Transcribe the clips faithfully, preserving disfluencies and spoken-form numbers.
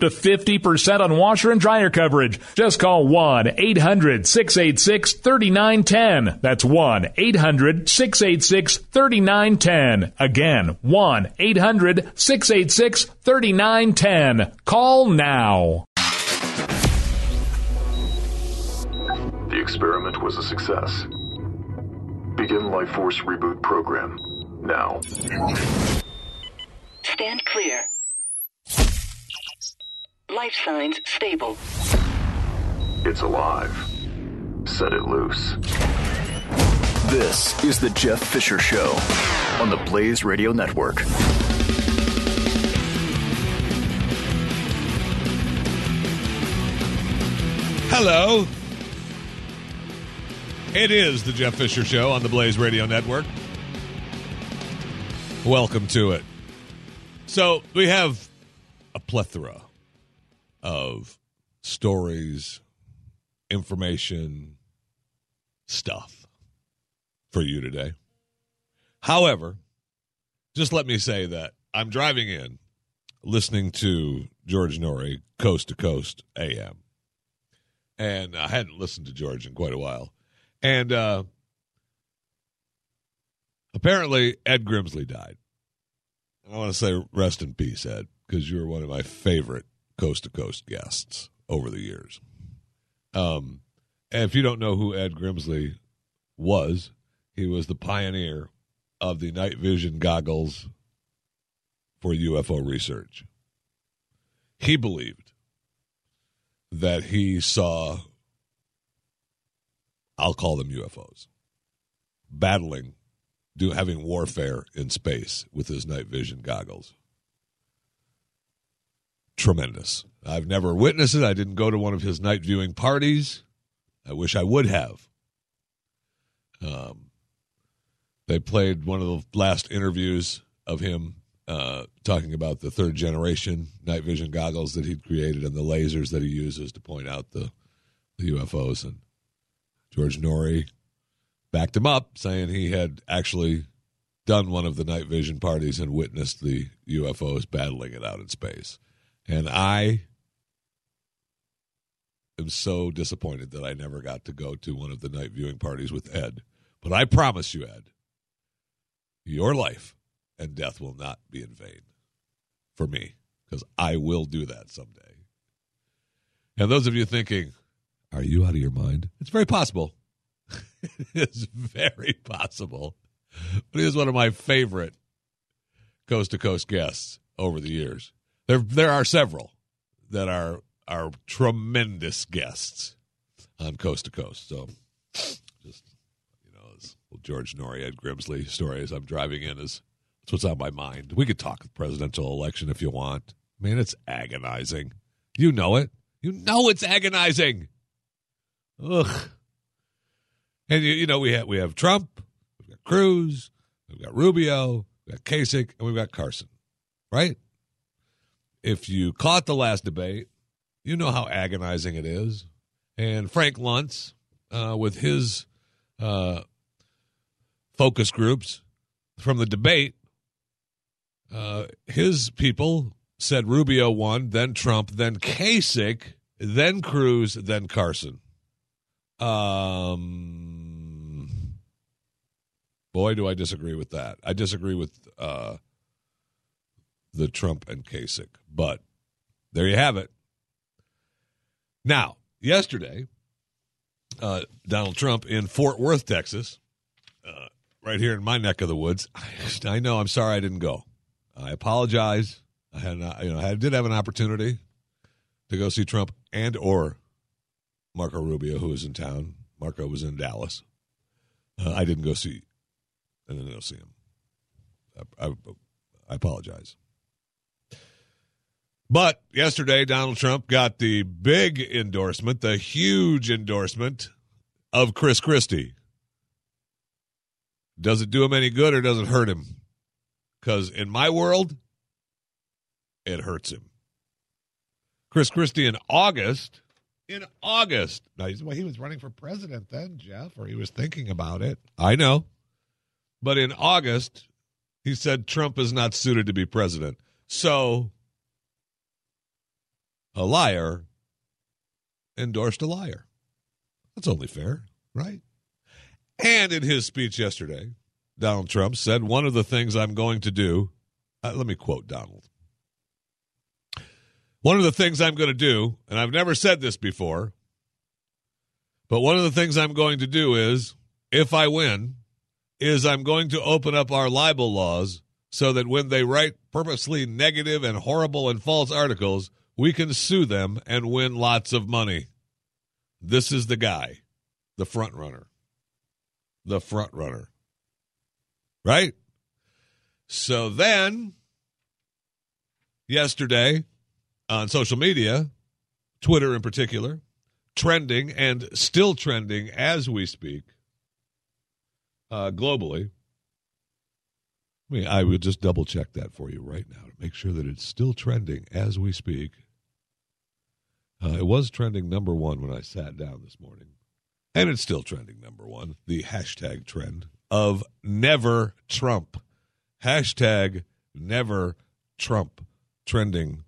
to fifty percent on washing and dryer coverage. Just call one eight hundred six eight six three nine one zero. That's one eight hundred six eight six three nine one zero. Again, one eight hundred six eight six three nine one zero. Call now. The experiment was a success. Begin Life Force Reboot Program now. Stand clear. Life signs stable. It's alive. Set it loose. This is the Jeff Fisher Show on the Blaze Radio Network. Hello. It is the Jeff Fisher Show on the Blaze Radio Network. Welcome to it. So we have a plethora of stories, information, stuff for you today. However, just let me say that I'm driving in, listening to George Noory, Coast to Coast A M. And I hadn't listened to George in quite a while. And uh, apparently Ed Grimsley died. And I want to say rest in peace, Ed, because you're one of my favorite Coast to Coast guests over the years. Um, and if you don't know who Ed Grimsley was, he was the pioneer of the night vision goggles for U F O research. He believed that he saw, I'll call them U F Os, battling, do having warfare in space with his night vision goggles. Tremendous. I've never witnessed it. I didn't go to one of his night viewing parties. I wish I would have. Um, they played one of the last interviews of him uh, talking about the third generation night vision goggles that he'd created and the lasers that he uses to point out the, the U F Os. And George Noory backed him up, saying he had actually done one of the night vision parties and witnessed the U F Os battling it out in space. And I am so disappointed that I never got to go to one of the night viewing parties with Ed. But I promise you, Ed, your life and death will not be in vain for me, because I will do that someday. And those of you thinking, are you out of your mind? It's very possible. It's very possible. But he is one of my favorite Coast to Coast guests over the years. There, there are several that are are tremendous guests on Coast to Coast. So, just you know, this little George Noory, Ed Grimsley story as I'm driving in is that's what's on my mind. We could talk the presidential election if you want. I mean, it's agonizing. You know it. You know it's agonizing. Ugh. And you, you know we have we have Trump, we've got Cruz, we've got Rubio, we've got Kasich, and we've got Carson, right? If you caught the last debate, you know how agonizing it is. And Frank Luntz, uh, with his uh, focus groups from the debate, uh, his people said Rubio won, then Trump, then Kasich, then Cruz, then Carson. Um, boy, do I disagree with that. I disagree with uh, the Trump and Kasich. But there you have it. Now, yesterday, uh, Donald Trump in Fort Worth, Texas, uh, right here in my neck of the woods. I know. I'm sorry I didn't go. I apologize. I had, not, you know, I did have an opportunity to go see Trump and or Marco Rubio, who was in town. Marco was in Dallas. Uh, I didn't go see, I didn't go see him. I, I, I apologize. But yesterday, Donald Trump got the big endorsement, the huge endorsement of Chris Christie. Does it do him any good or does it hurt him? Because in my world, it hurts him. Chris Christie in August, in August. Now, he was running for president then, Jeff, or he was thinking about it. I know. But in August, he said Trump is not suited to be president. So a liar endorsed a liar. That's only fair, right? And in his speech yesterday, Donald Trump said, one of the things I'm going to do, uh, let me quote Donald. One of the things I'm going to do, and I've never said this before, but one of the things I'm going to do is, if I win, is I'm going to open up our libel laws so that when they write purposely negative and horrible and false articles, we can sue them and win lots of money. This is the guy, the front runner. The front runner. Right? So then, yesterday, on social media, Twitter in particular, trending and still trending as we speak, uh, globally. I mean, I would just double check that for you right now to make sure that it's still trending as we speak. Uh, it was trending number one when I sat down this morning. And it's still trending number one, the hashtag trend of never Trump. Hashtag never Trump trending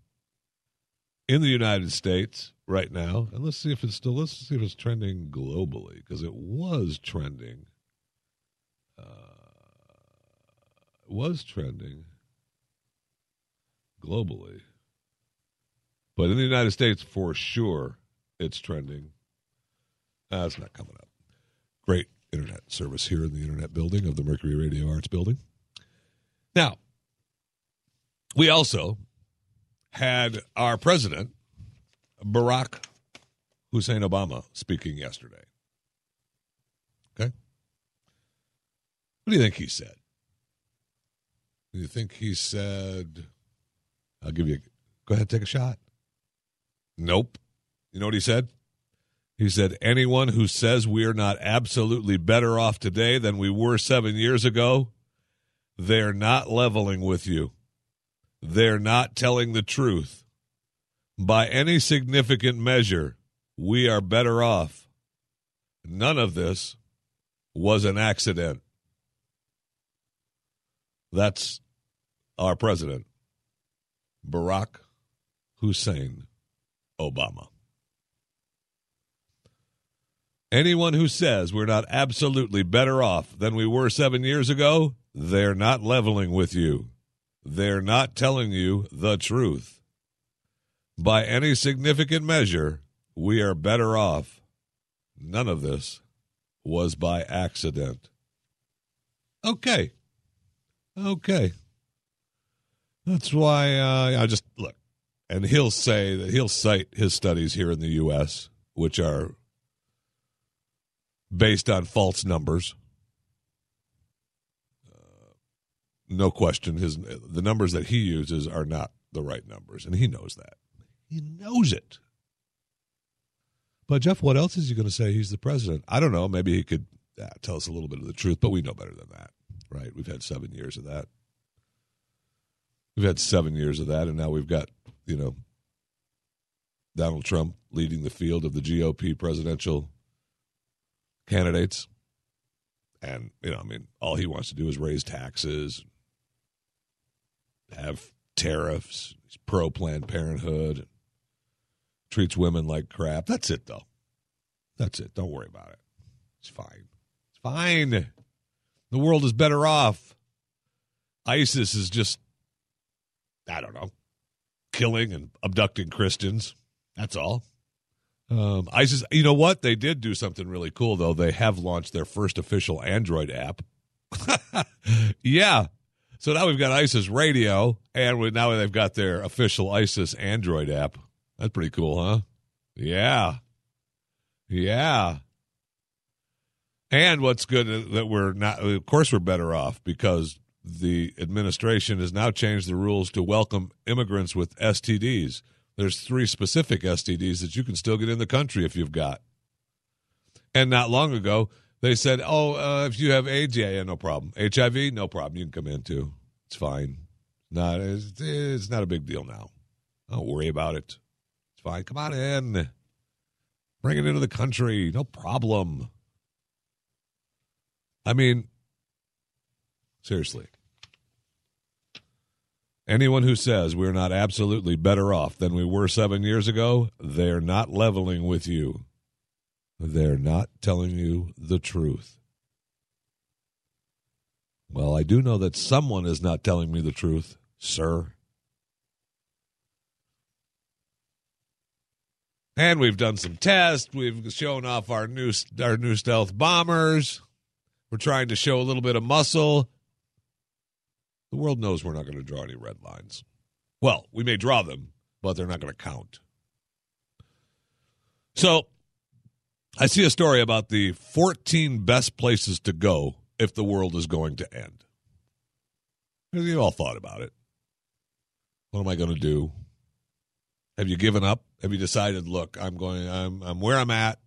in the United States right now. And let's see if it's still, let's see if it's trending globally, because it was trending. Uh, it was trending globally. But in the United States, for sure, it's trending. Uh, it's not coming up. Great internet service here in the internet building of the Mercury Radio Arts building. Now, we also had our president, Barack Hussein Obama, speaking yesterday. Okay? What do you think he said? Do you think he said, I'll give you, go ahead, take a shot? Nope. You know what he said? He said, anyone who says we're not absolutely better off today than we were seven years ago, they're not leveling with you. They're not telling the truth. By any significant measure, we are better off. None of this was an accident. That's our president, Barack Hussein Obama. Anyone who says we're not absolutely better off than we were seven years ago, they're not leveling with you. They're not telling you the truth. By any significant measure, we are better off. None of this was by accident. Okay. Okay. That's why uh, I just look. And he'll say that he'll cite his studies here in the U S, which are based on false numbers. Uh, no question, his the numbers that he uses are not the right numbers, and he knows that. He knows it. But, Jeff, what else is he going to say? He's the president. I don't know. Maybe he could uh, tell us a little bit of the truth, but we know better than that, right? We've had seven years of that. We've had seven years of that, and now we've got, you know, Donald Trump leading the field of the G O P presidential candidates, and you know, I mean, all he wants to do is raise taxes, have tariffs. He's pro Planned Parenthood, treats women like crap. That's it, though. That's it. Don't worry about it. It's fine. It's fine. The world is better off. ISIS is just, I don't know, killing and abducting Christians. That's all. Um, ISIS, you know what? They did do something really cool, though. They have launched their first official Android app. Yeah. So now we've got ISIS radio, and we, now they've got their official ISIS Android app. That's pretty cool, huh? Yeah. Yeah. And what's good is that we're not, of course, we're better off because the administration has now changed the rules to welcome immigrants with S T Ds. There's three specific S T Ds that you can still get in the country if you've got. And not long ago, they said, oh, uh, if you have AIDS, yeah, yeah, no problem. H I V, no problem. You can come in, too. It's fine. Not, it's, it's not a big deal now. Don't worry about it. It's fine. Come on in. Bring it into the country. No problem. I mean, seriously. Anyone who says we're not absolutely better off than we were seven years ago, they're not leveling with you. They're not telling you the truth. Well, I do know that someone is not telling me the truth, sir. And we've done some tests. We've shown off our new our new stealth bombers. We're trying to show a little bit of muscle. The world knows we're not going to draw any red lines. Well, we may draw them, but they're not going to count. So I see a story about the fourteen best places to go if the world is going to end. You've all thought about it. What am I going to do? Have you given up? Have you decided, look, I'm going, I'm, I'm where I'm at,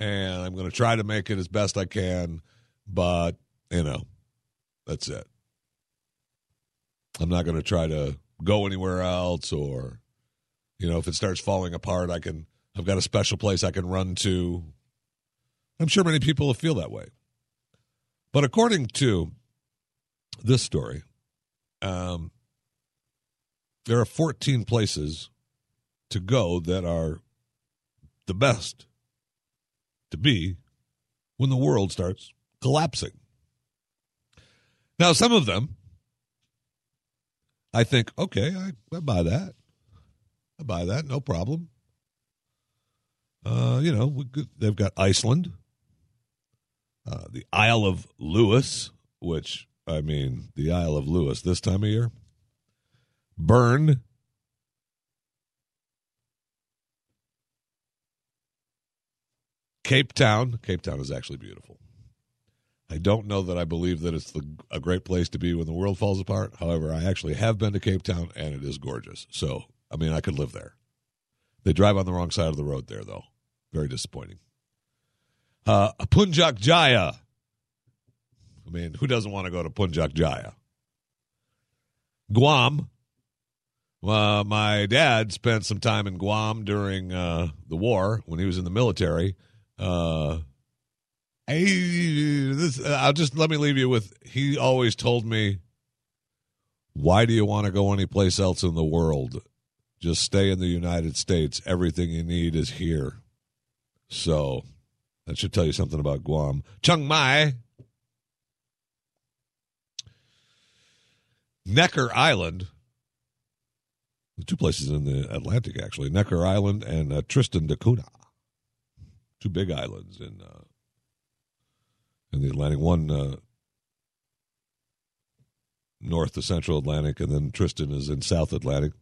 and I'm going to try to make it as best I can, but, you know, that's it. I'm not going to try to go anywhere else, or, you know, if it starts falling apart, I can, I've got a special place I can run to. I'm sure many people will feel that way. But according to this story, um, there are fourteen places to go that are the best to be when the world starts collapsing. Now, some of them, I think, okay, I, I buy that. I buy that, no problem. Uh, you know, we could, they've got Iceland. Uh, the Isle of Lewis, which, I mean, the Isle of Lewis this time of year. Bern. Cape Town. Cape Town is actually beautiful. I don't know that I believe that it's the, a great place to be when the world falls apart. However, I actually have been to Cape Town, and it is gorgeous. So, I mean, I could live there. They drive on the wrong side of the road there, though. Very disappointing. Uh, Puncak Jaya. I mean, who doesn't want to go to Puncak Jaya? Guam. Uh, my dad spent some time in Guam during uh, the war when he was in the military. Uh, I, this, I'll just let me leave you with, he always told me, why do you want to go anyplace else in the world? Just stay in the United States. Everything you need is here. So that should tell you something about Guam. Chiang Mai. Necker Island. The two places in the Atlantic, actually. Necker Island and uh, Tristan da Cunha. Two big islands in, uh, in the Atlantic. One uh, north to central Atlantic, and then Tristan is in south Atlantic.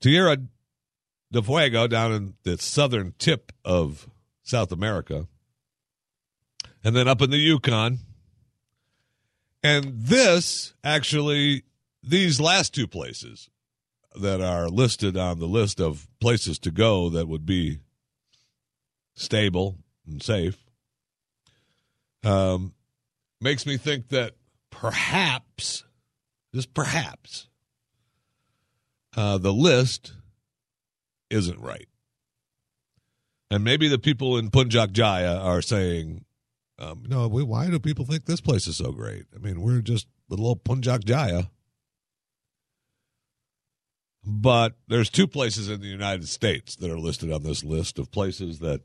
Tierra del Fuego, down in the southern tip of South America, and then up in the Yukon. And this, actually, these last two places that are listed on the list of places to go that would be stable and safe, um, makes me think that perhaps, just perhaps, Uh, the list isn't right. And maybe the people in Puncak Jaya are saying, um, no, we, why do people think this place is so great? I mean, we're just little old Puncak Jaya. But there's two places in the United States that are listed on this list of places that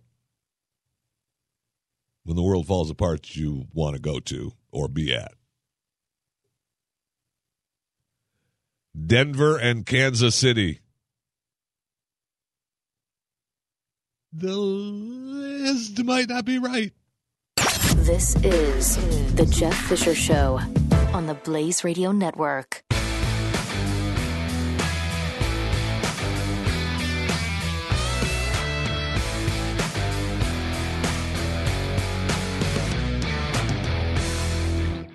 when the world falls apart, you want to go to or be at. Denver and Kansas City. The list might not be right. This is The Jeff Fisher Show on the Blaze Radio Network.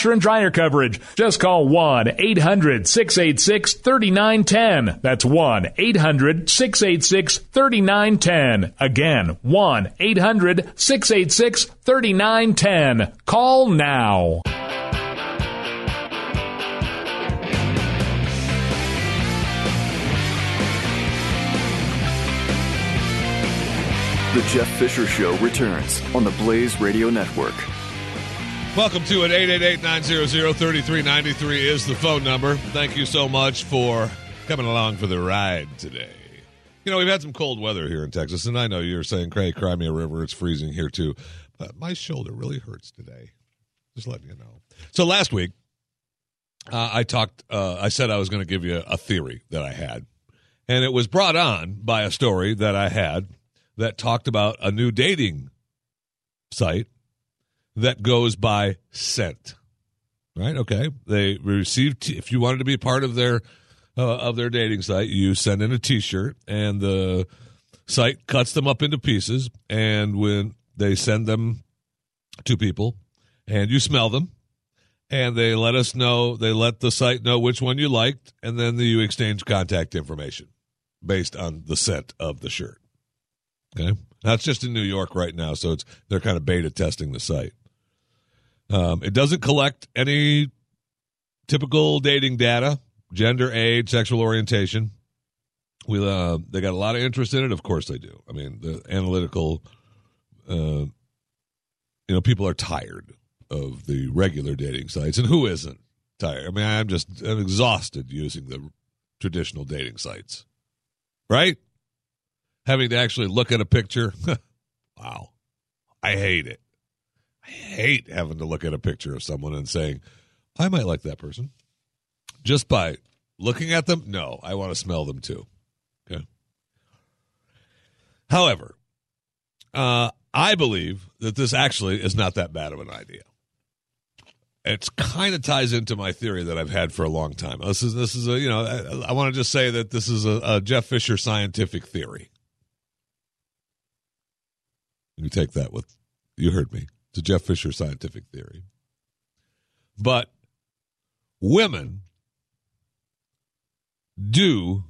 and dryer coverage. Just call one eight hundred six eight six three nine one zero. That's one eight hundred six eight six three nine one zero. Again, one eight hundred six eight six three nine one zero. Call now. The Jeff Fisher Show returns on the Blaze Radio Network. Welcome to it. eight eight eight nine zero zero three three nine three is the phone number. Thank you so much for coming along for the ride today. You know, we've had some cold weather here in Texas, and I know you're saying, Craig, cry me a river, it's freezing here too. But my shoulder really hurts today. Just letting you know. So last week, uh, I talked, uh, I said I was going to give you a theory that I had. And it was brought on by a story that I had that talked about a new dating site that goes by scent, right? Okay, they received. T- if you wanted to be part of their uh, of their dating site, you send in a T-shirt, and the site cuts them up into pieces. And when they send them to people, and you smell them, and they let us know, they let the site know which one you liked, and then you exchange contact information based on the scent of the shirt. Okay, that's just in New York right now, so it's they're kind of beta testing the site. Um, it doesn't collect any typical dating data, gender, age, sexual orientation. We uh, they got a lot of interest in it. Of course they do. I mean, the analytical, uh, you know, people are tired of the regular dating sites. And who isn't tired? I mean, I'm just I'm exhausted using the traditional dating sites, right? Having to actually look at a picture. Wow. I hate it. I hate having to look at a picture of someone and saying, I might like that person. Just by looking at them? No, I want to smell them too. Okay. However, uh, I believe that this actually is not that bad of an idea. It kind of ties into my theory that I've had for a long time. This is, this is a, you know, I, I want to just say that this is a, a Jeff Fisher scientific theory. You take that with, you heard me. To Jeff Fisher scientific theory. But women do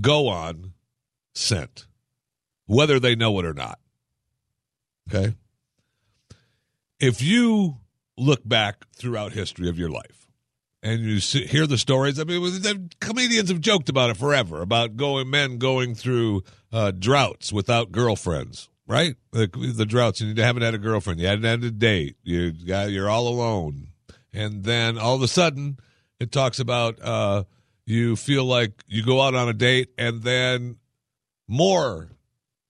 go on scent, whether they know it or not. Okay? If you look back throughout history of your life, and you see, hear the stories. I mean, comedians have joked about it forever, about going men going through uh, droughts without girlfriends, right? The, the droughts, and you haven't had a girlfriend. You hadn't had a date. You got, you're all alone. And then all of a sudden, it talks about uh, you feel like you go out on a date, and then more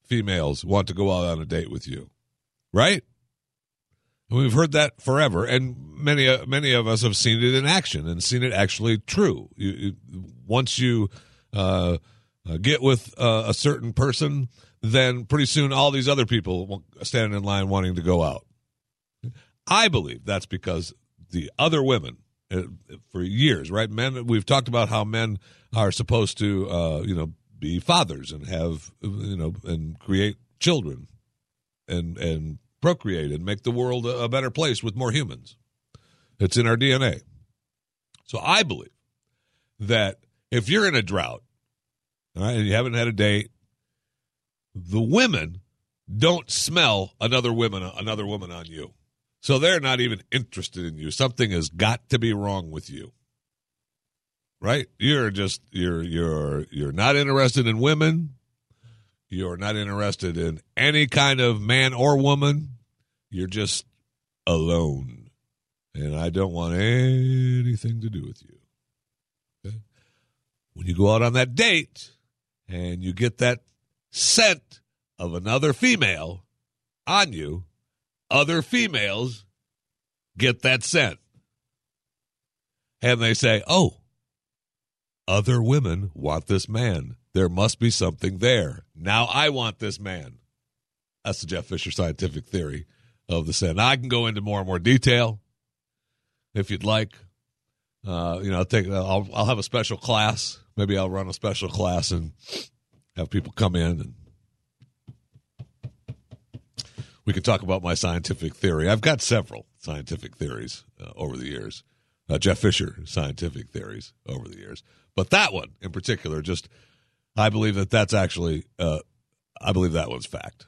females want to go out on a date with you, right? We've heard that forever, and many uh, many of us have seen it in action and seen it actually true. You, you, once you uh, get with uh, a certain person, then pretty soon all these other people stand in line wanting to go out. I believe that's because the other women, uh, for years, right? Men, we've talked about how men are supposed to, uh, you know, be fathers and have, you know, and create children, and and. procreate and make the world a better place with more humans. It's in our D N A. So I believe that if you're in a drought, all right, and you haven't had a date, the women don't smell another woman, another woman on you. So they're not even interested in you. Something has got to be wrong with you, right? You're just you're you're you're not interested in women. You're not interested in any kind of man or woman. You're just alone, and I don't want anything to do with you. Okay? When you go out on that date and you get that scent of another female on you, other females get that scent. And they say, oh, other women want this man. There must be something there. Now I want this man. That's the Jeff Fisher scientific theory of the scent. I can go into more and more detail if you'd like. Uh, you know, I'll take I'll I'll have a special class. Maybe I'll run a special class and have people come in, and we can talk about my scientific theory. I've got several scientific theories uh, over the years. Uh, Jeff Fisher scientific theories over the years, but that one in particular, just I believe that that's actually uh, I believe that one's fact.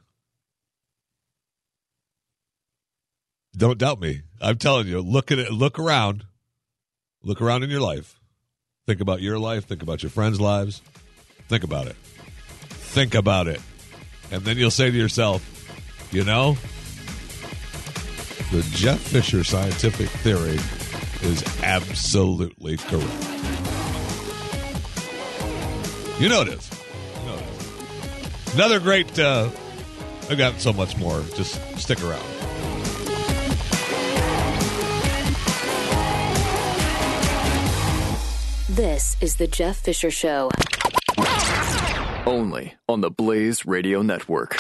Don't doubt me. I'm telling you, look at it. Look around. Look around in your life. Think about your life. Think about your friends' lives. Think about it. Think about it. And then you'll say to yourself, you know, the Jeff Fisher scientific theory is absolutely correct. You know it is. You know it is. Another great, uh, I've got so much more. Just stick around. This is the Jeff Fisher Show. Only on the Blaze Radio Network.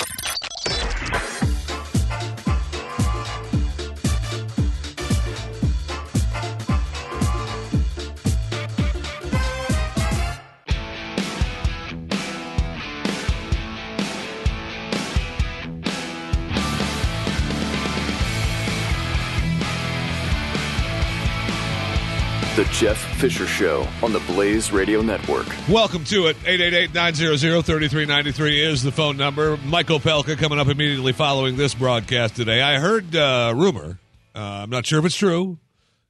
The Jeff Fisher Show on the Blaze Radio Network. Welcome to it. eight eight eight, nine hundred, thirty-three ninety-three is the phone number. Mike Opelka coming up immediately following this broadcast today. I heard a uh, rumor, uh, I'm not sure if it's true,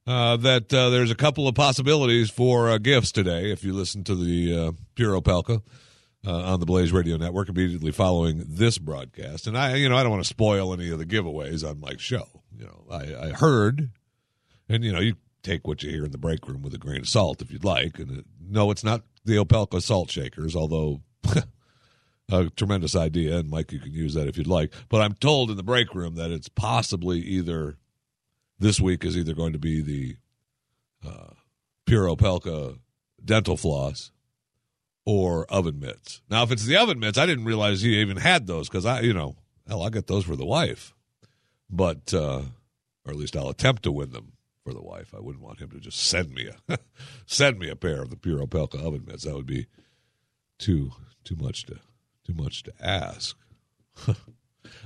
uh, that uh, there's a couple of possibilities for uh, gifts today if you listen to the uh, Pure Opelka uh, on the Blaze Radio Network immediately following this broadcast. And I, you know, I don't want to spoil any of the giveaways on Mike's show. You know, I, I heard, and you know, you take what you hear in the break room with a grain of salt if you'd like. And uh, no, it's not the Opelka salt shakers, although a tremendous idea, and Mike, you can use that if you'd like. But I'm told in the break room that it's possibly either this week is either going to be the uh, Pure Opelka dental floss or oven mitts. Now, if it's the oven mitts, I didn't realize he even had those because I, you know, hell, I'll get those for the wife. But, uh, or at least I'll attempt to win them for the wife. I wouldn't want him to just send me a send me a pair of the Pure Opelka oven mitts. That would be too too much to too much to ask.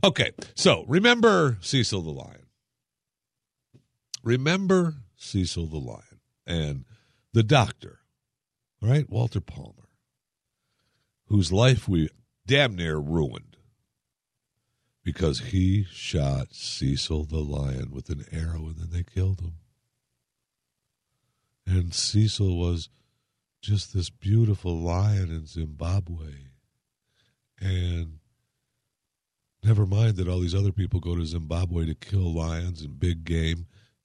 Okay, so remember Cecil the Lion. Remember Cecil the Lion and the doctor, all right, Walter Palmer, whose life we damn near ruined because he shot Cecil the Lion with an arrow and then they killed him. And Cecil was just this beautiful lion in Zimbabwe. And never mind that all these other people go to Zimbabwe to kill lions and big game.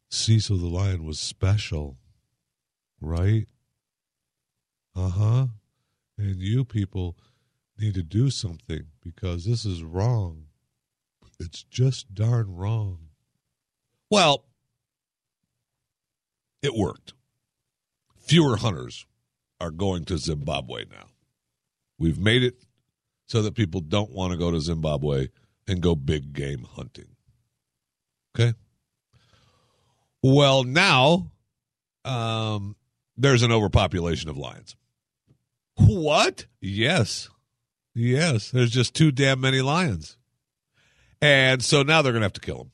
Cecil the Lion was special, right? Uh-huh. And you people need to do something because this is wrong. It's just darn wrong. Well, it worked. Fewer hunters are going to Zimbabwe now. We've made it so that people don't want to go to Zimbabwe and go big game hunting. Okay? Well, now um, there's an overpopulation of lions. What? Yes. Yes. There's just too damn many lions. And so now they're going to have to kill them.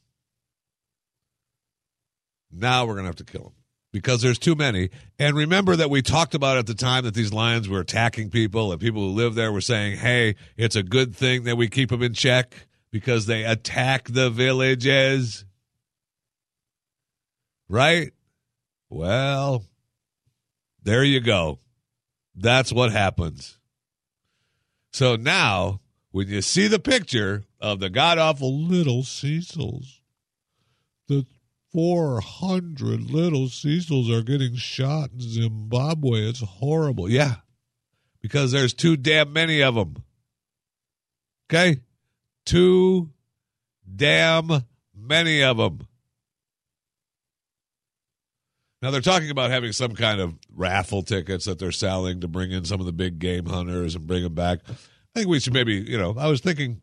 Now we're going to have to kill them. Because there's too many. And remember that we talked about at the time that these lions were attacking people, and people who live there were saying, hey, it's a good thing that we keep them in check because they attack the villages. Right? Well, there you go. That's what happens. So now, when you see the picture of the god-awful little Cecils the four hundred little Cecils are getting shot in Zimbabwe. It's horrible. Yeah, because there's too damn many of them. Okay? Too damn many of them. Now, they're talking about having some kind of raffle tickets that they're selling to bring in some of the big game hunters and bring them back. I think we should maybe, you know, I was thinking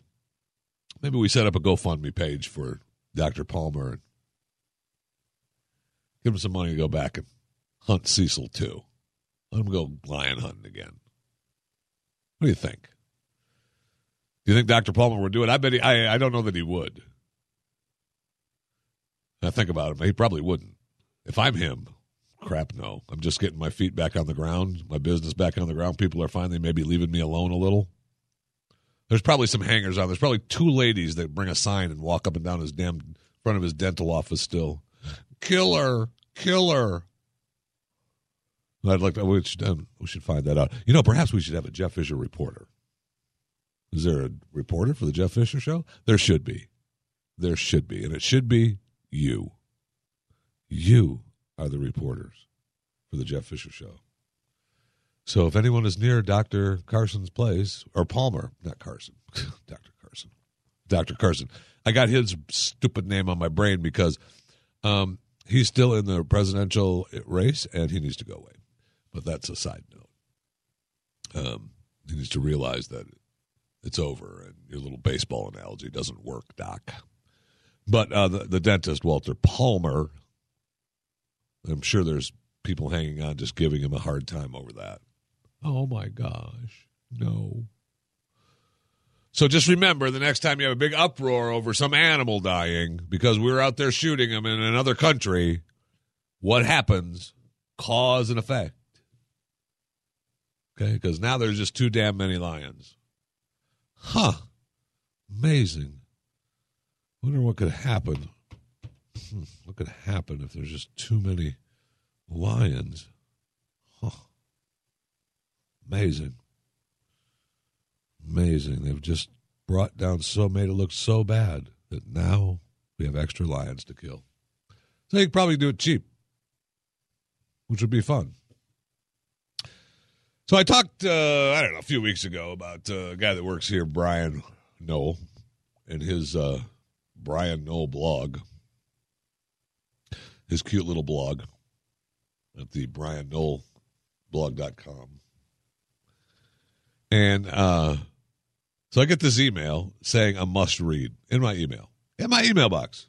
maybe we set up a GoFundMe page for Doctor Palmer and give him some money to go back and hunt Cecil, too. Let him go lion hunting again. What do you think? Do you think Doctor Palmer would do it? I bet he, I, I don't know that he would. Now, think about him. He probably wouldn't. If I'm him, crap, no. I'm just getting my feet back on the ground, my business back on the ground. People are finally maybe leaving me alone a little. There's probably some hangers on. There's probably two ladies that bring a sign and walk up and down his damn front of his dental office still. Killer, killer. I'd like to, we should, um, we should find that out. You know, perhaps we should have a Jeff Fisher reporter. Is there a reporter for the Jeff Fisher show? There should be. There should be. And it should be you. You are the reporters for the Jeff Fisher show. So if anyone is near Doctor Carson's place, or Palmer, not Carson, Doctor Carson, Doctor Carson. I got his stupid name on my brain because um, he's still in the presidential race and he needs to go away. But that's a side note. Um, he needs to realize that it's over and your little baseball analogy doesn't work, Doc. But uh, the, the dentist, Walter Palmer, I'm sure there's people hanging on just giving him a hard time over that. Oh, my gosh. No. So just remember the next time you have a big uproar over some animal dying because we were out there shooting them in another country, what happens? Cause and effect. Okay? Because now there's just too damn many lions. Huh. Amazing. Wonder what could happen. Hmm, what could happen if there's just too many lions? Huh. Amazing. Amazing. They've just brought down so, made it look so bad that now we have extra lions to kill. So they could probably do it cheap, which would be fun. So I talked, uh, I don't know, a few weeks ago about uh, a guy that works here, Brian Noel, and his uh, Brian Noel blog. His cute little blog at the Brian Noel blog dot com. And uh, so I get this email saying a must read in my email, in my email box.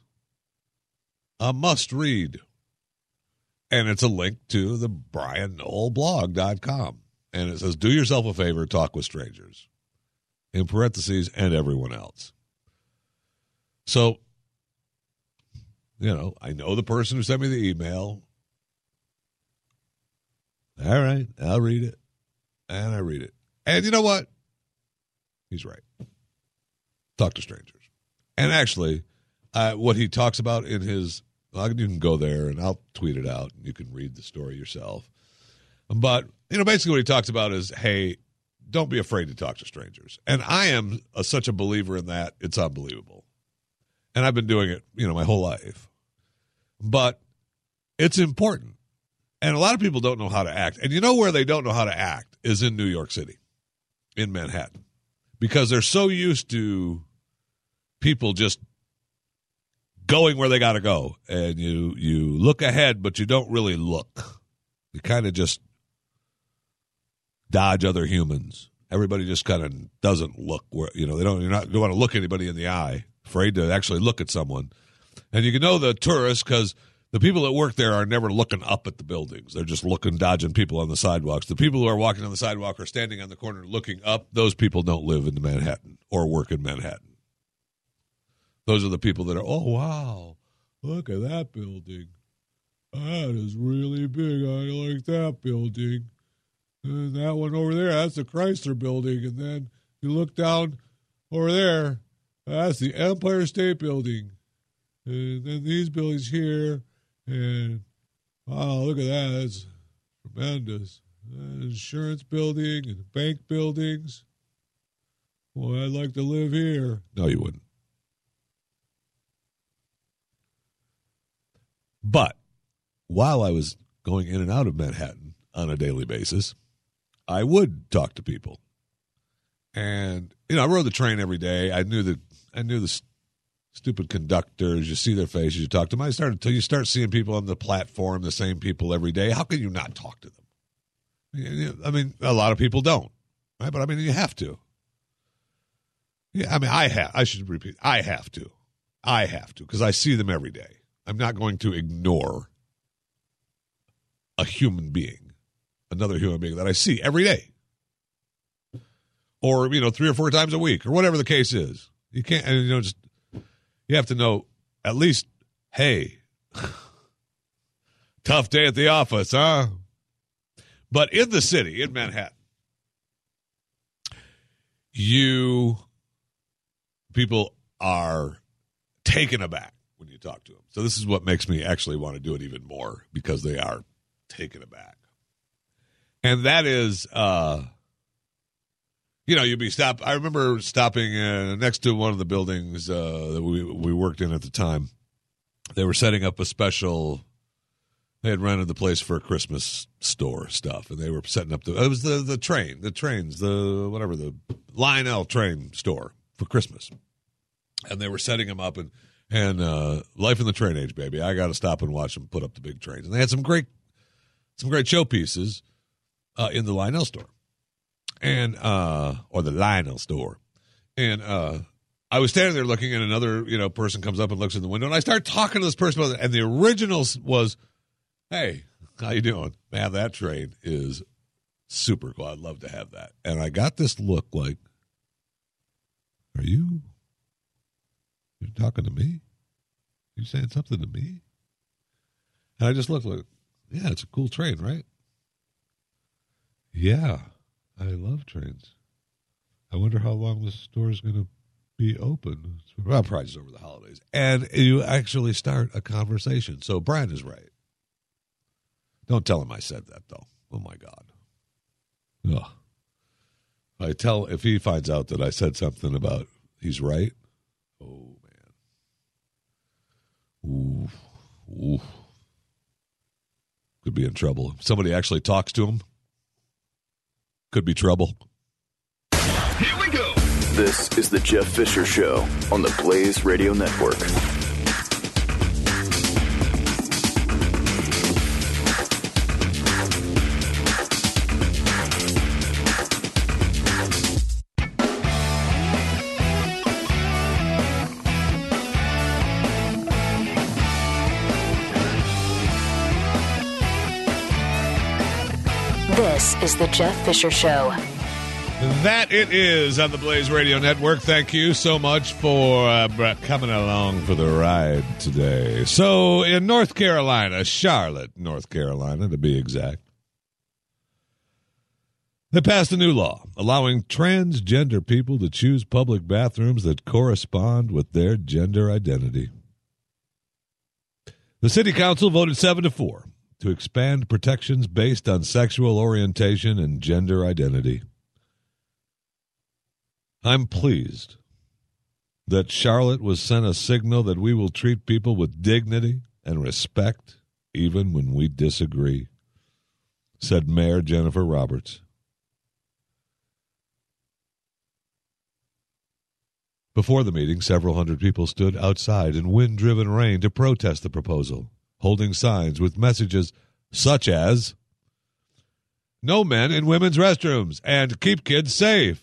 A must read. And it's a link to the Brian Noel blog dot com. And it says, do yourself a favor, talk with strangers. In parentheses, and everyone else. So, you know, I know the person who sent me the email. All right, I'll read it. And I read it. And you know what? He's right. Talk to strangers. And actually, uh, what he talks about in his, well, you can go there and I'll tweet it out and you can read the story yourself. But, you know, basically what he talks about is, hey, don't be afraid to talk to strangers. And I am a, such a believer in that. It's unbelievable. And I've been doing it, you know, my whole life. But it's important. And a lot of people don't know how to act. And you know where they don't know how to act is in New York City, in Manhattan. Because they're so used to people just going where they got to go. And you, you look ahead, but you don't really look. You kind of just dodge other humans. Everybody just kind of doesn't look where, you know, they don't, you're not, you don't want to look anybody in the eye. Afraid to actually look at someone. And you can know the tourists because the people that work there are never looking up at the buildings. They're just looking, dodging people on the sidewalks. The people who are walking on the sidewalk or standing on the corner looking up, those people don't live in Manhattan or work in Manhattan. Those are the people that are, oh, wow, look at that building. That is really big. I like that building. And that one over there, that's the Chrysler building. And then you look down over there. That's the Empire State Building. And then these buildings here. And, wow, look at that. That's tremendous. That insurance building and bank buildings. Boy, I'd like to live here. No, you wouldn't. But while I was going in and out of Manhattan on a daily basis, I would talk to people. And, you know, I rode the train every day. I knew that I knew the st- stupid conductors. You see their faces. You talk to them. I started until you start seeing people on the platform, the same people every day. How can you not talk to them? I mean, a lot of people don't, right? But I mean, you have to. Yeah, I mean, I have. I should repeat. I have to. I have to because I see them every day. I'm not going to ignore a human being, another human being that I see every day. Or, you know, three or four times a week, or whatever the case is. You can't, you know, just, you have to know at least, hey, tough day at the office, huh? But in the city, in Manhattan, you, people are taken aback when you talk to them. So this is what makes me actually want to do it even more, because they are taken aback. And that is, uh, you know, you'd be stopped. I remember stopping uh, next to one of the buildings uh, that we we worked in at the time. They were setting up a special. They had rented the place for Christmas store stuff, and they were setting up the. It was the the train, the trains, the whatever the Lionel train store for Christmas, and they were setting them up and and uh, life in the train age, baby. I got to stop and watch them put up the big trains, and they had some great some great showpieces uh, in the Lionel store. And, uh, or the Lionel store. And, uh, I was standing there looking, and another, you know, person comes up and looks in the window, and I start talking to this person about it. And the original was, hey, how you doing? Man, that train is super cool. I'd love to have that. And I got this look like, are you, you're talking to me? You're saying something to me? And I just looked like, yeah, it's a cool train, right? Yeah. I love trains. I wonder how long this store is going to be open. Well, probably just over the holidays. And you actually start a conversation. So Brian is right. Don't tell him I said that, though. Oh, my God. Ugh. I tell if he finds out that I said something about he's right. Oh, man. Ooh. Ooh. Could be in trouble. If somebody actually talks to him, could be trouble. Here we go. This is the Jeff Fisher Show on the Blaze Radio Network. Is the Jeff Fisher Show. That it is on the Blaze Radio Network. Thank you so much for uh, coming along for the ride today. So in North Carolina, Charlotte, North Carolina to be exact, they passed a new law allowing transgender people to choose public bathrooms that correspond with their gender identity. The city council voted seven to four. To expand protections based on sexual orientation and gender identity. I'm pleased that Charlotte was sent a signal that we will treat people with dignity and respect even when we disagree, said Mayor Jennifer Roberts. Before the meeting, several hundred people stood outside in wind-driven rain to protest the proposal, holding signs with messages such as, no men in women's restrooms, and keep kids safe.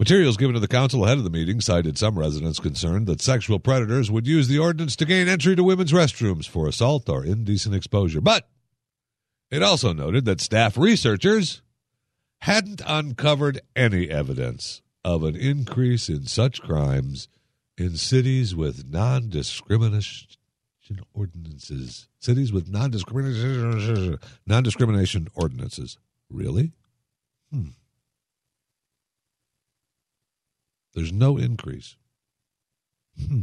Materials given to the council ahead of the meeting cited some residents concerned that sexual predators would use the ordinance to gain entry to women's restrooms for assault or indecent exposure. But it also noted that staff researchers hadn't uncovered any evidence of an increase in such crimes in cities with non-discrimination ordinances. Cities with non-discrimination non-discrimination ordinances. Really? Hmm. There's no increase. Hmm.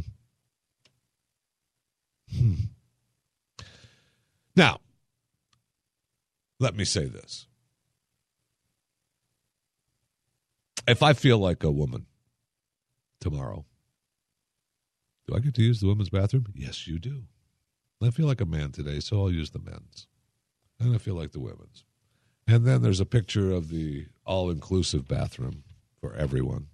Hmm. Now, let me say this. if I feel like a woman tomorrow, do I get to use the women's bathroom? Yes, you do. I feel like a man today, so I'll use the men's. And I feel like the women's. And then there's a picture of the all-inclusive bathroom for everyone.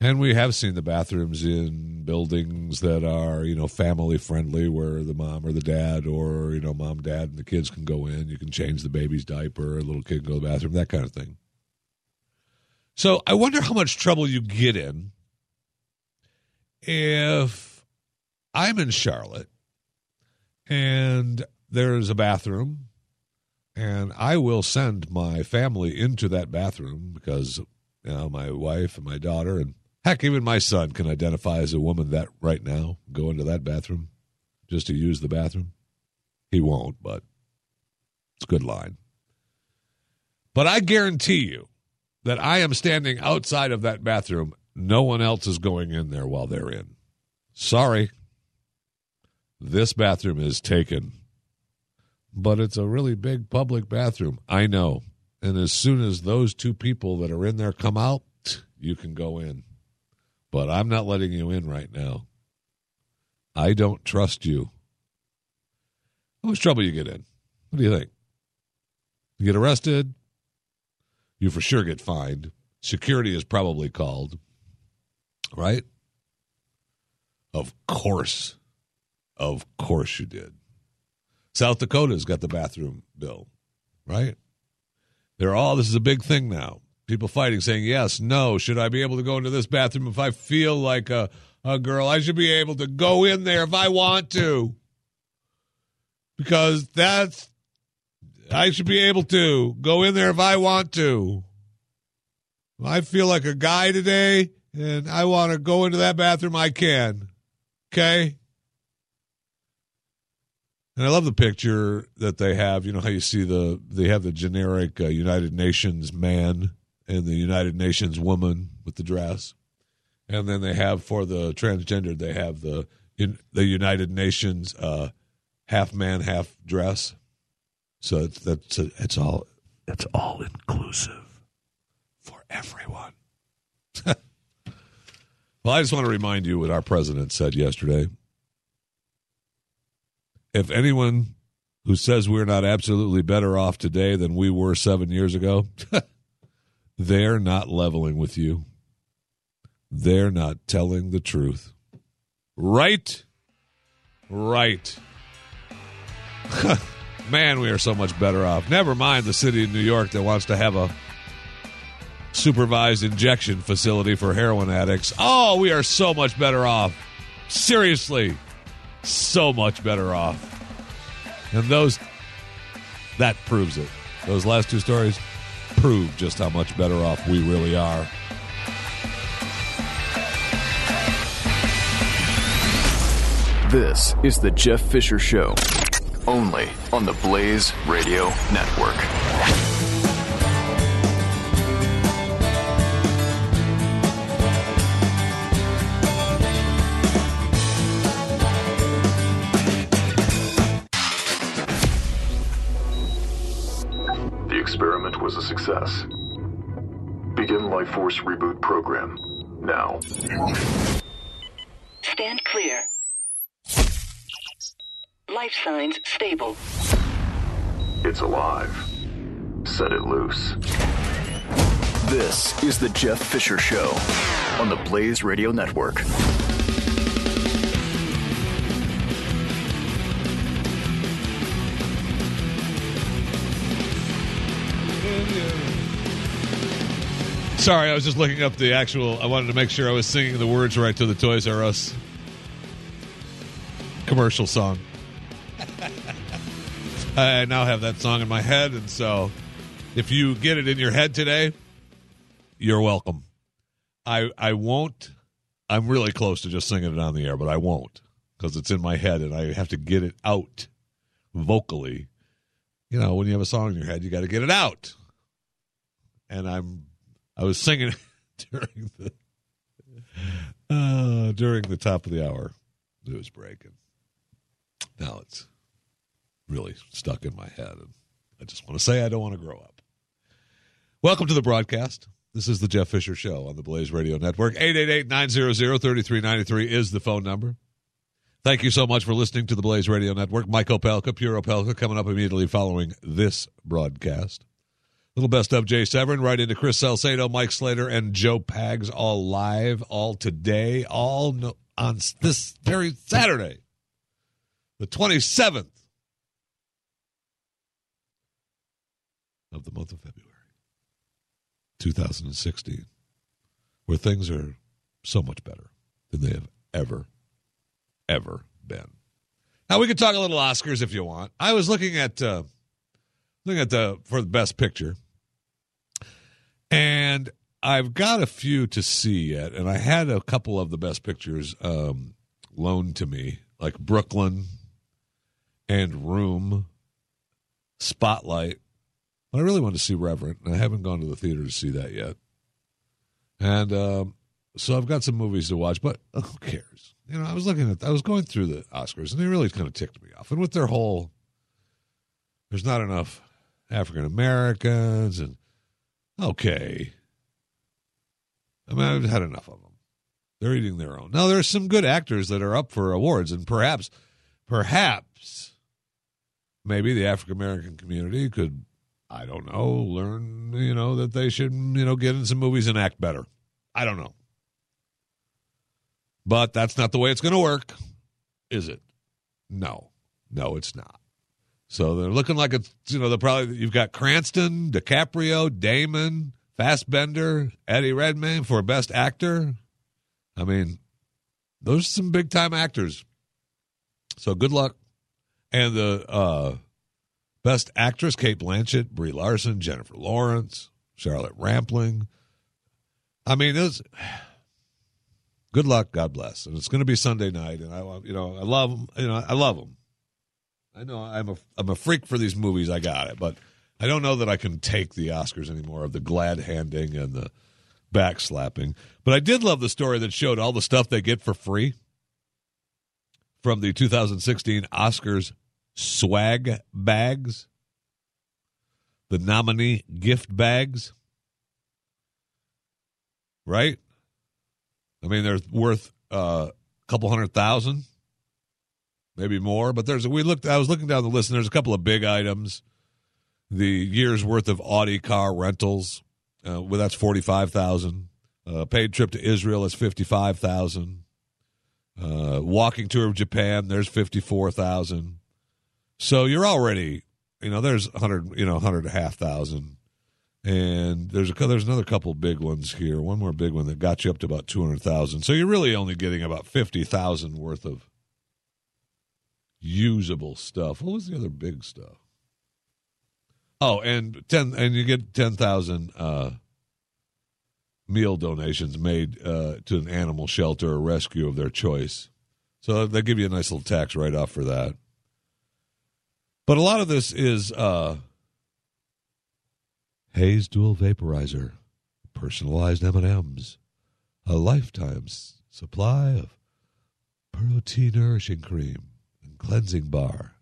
And we have seen the bathrooms in buildings that are, you know, family-friendly, where the mom or the dad or, you know, mom, dad, and the kids can go in. You can change the baby's diaper, a little kid can go to the bathroom, that kind of thing. So I wonder how much trouble you get in if I'm in Charlotte and there's a bathroom, and I will send my family into that bathroom because, you know, my wife and my daughter and, heck, even my son can identify as a woman that right now, go into that bathroom just to use the bathroom. He won't, but it's a good line. But I guarantee you that I am standing outside of that bathroom. No one else is going in there while they're in. Sorry. This bathroom is taken. But it's a really big public bathroom. I know. And as soon as those two people that are in there come out, you can go in. But I'm not letting you in right now. I don't trust you. How much trouble you get in? What do you think? You get arrested? You for sure get fined. Security is probably called. Right? Of course. Of course you did. South Dakota's got the bathroom bill, right? They're all, this is a big thing now. People fighting, saying, yes, no, should I be able to go into this bathroom if I feel like a, a girl? I should be able to go in there if I want to. Because that's, I should be able to go in there if I want to. I feel like a guy today, and I want to go into that bathroom, I can. Okay? And I love the picture that they have. You know how you see the, they have the generic uh, United Nations man and the United Nations woman with the dress. And then they have, for the transgendered, they have the in, the United Nations uh, half man, half dress. So it's, that's a, it's all it's all inclusive for everyone. Well, I just want to remind you what our president said yesterday. If anyone who says we're not absolutely better off today than we were seven years ago, they're not leveling with you. They're not telling the truth. Right? Right. Man, we are so much better off. Never mind the city of New York that wants to have a supervised injection facility for heroin addicts. Oh, we are so much better off. Seriously. So much better off. And those, that proves it. Those last two stories prove just how much better off we really are. This is the Jeff Fisher Show, only on the Blaze Radio Network. Was a success. Begin Life Force Reboot Program now. Stand clear. Life signs stable. It's alive. Set it loose. This is the Jeff Fisher Show on the Blaze Radio Network. Sorry, I was just looking up the actual... I wanted to make sure I was singing the words right to the Toys R Us commercial song. I now have that song in my head, and so if you get it in your head today, you're welcome. I I won't... I'm really close to just singing it on the air, but I won't, because it's in my head, and I have to get it out vocally. You know, when you have a song in your head, you got to get it out. And I'm... I was singing during the uh, during the top of the hour. It was breaking. Now it's really stuck in my head. And I just want to say I don't want to grow up. Welcome to the broadcast. This is the Jeff Fisher Show on the Blaze Radio Network. eight eight eight, nine hundred, thirty-three ninety-three is the phone number. Thank you so much for listening to the Blaze Radio Network. Mike Opelka, Pure Opelka, coming up immediately following this broadcast. Little best of Jay Severin, right into Chris Salcedo, Mike Slater, and Joe Pags, all live, all today, all no, on this very Saturday, the twenty-seventh of the month of February, two thousand sixteen, where things are so much better than they have ever, ever been. Now, we could talk a little Oscars if you want. I was looking at... Uh, Looking at the for the best picture, and I've got a few to see yet, and I had a couple of the best pictures um, loaned to me, like Brooklyn and Room, Spotlight. But I really wanted to see Reverend, and I haven't gone to the theater to see that yet. And um, so I've got some movies to watch, but who cares? You know, I was looking at, I was going through the Oscars, and they really kind of ticked me off, and with their whole, there's not enough African Americans, and okay. I mean, I've had enough of them. They're eating their own. Now, there's some good actors that are up for awards, and perhaps, perhaps, maybe the African American community could, I don't know, learn, you know, that they should, you know, get in some movies and act better. I don't know. But that's not the way it's going to work, is it? No. No, it's not. So they're looking like it's, you know, they're probably, you've got Cranston, DiCaprio, Damon, Fassbender, Eddie Redmayne for Best Actor. I mean, those are some big-time actors. So good luck. And the uh, Best Actress, Cate Blanchett, Brie Larson, Jennifer Lawrence, Charlotte Rampling. I mean, those, good luck, God bless. And it's going to be Sunday night, and I, you know, I love them. You know, I love them. I know I'm a I'm a freak for these movies. I got it, but I don't know that I can take the Oscars anymore of the glad handing and the back slapping. But I did love the story that showed all the stuff they get for free from the two thousand sixteen Oscars swag bags, the nominee gift bags, right? I mean, they're worth uh, a couple hundred thousand. Maybe more, but there's we looked. I was looking down the list, and there's a couple of big items: the year's worth of Audi car rentals, uh, well, that's forty-five thousand. Uh, paid trip to Israel is fifty-five thousand. Uh, walking tour of Japan, there's fifty-four thousand. So you're already, you know, there's a hundred, you know, a hundred and a half thousand, and there's a there's another couple big ones here. One more big one that got you up to about two hundred thousand. So you're really only getting about fifty thousand worth of usable stuff. What was the other big stuff? Oh, and ten, and you get ten thousand uh, meal donations made uh, to an animal shelter or rescue of their choice. So they give you a nice little tax write-off for that. But a lot of this is uh, Hayes Dual Vaporizer, personalized M and M's, a lifetime supply of protein nourishing cream. Cleansing bar.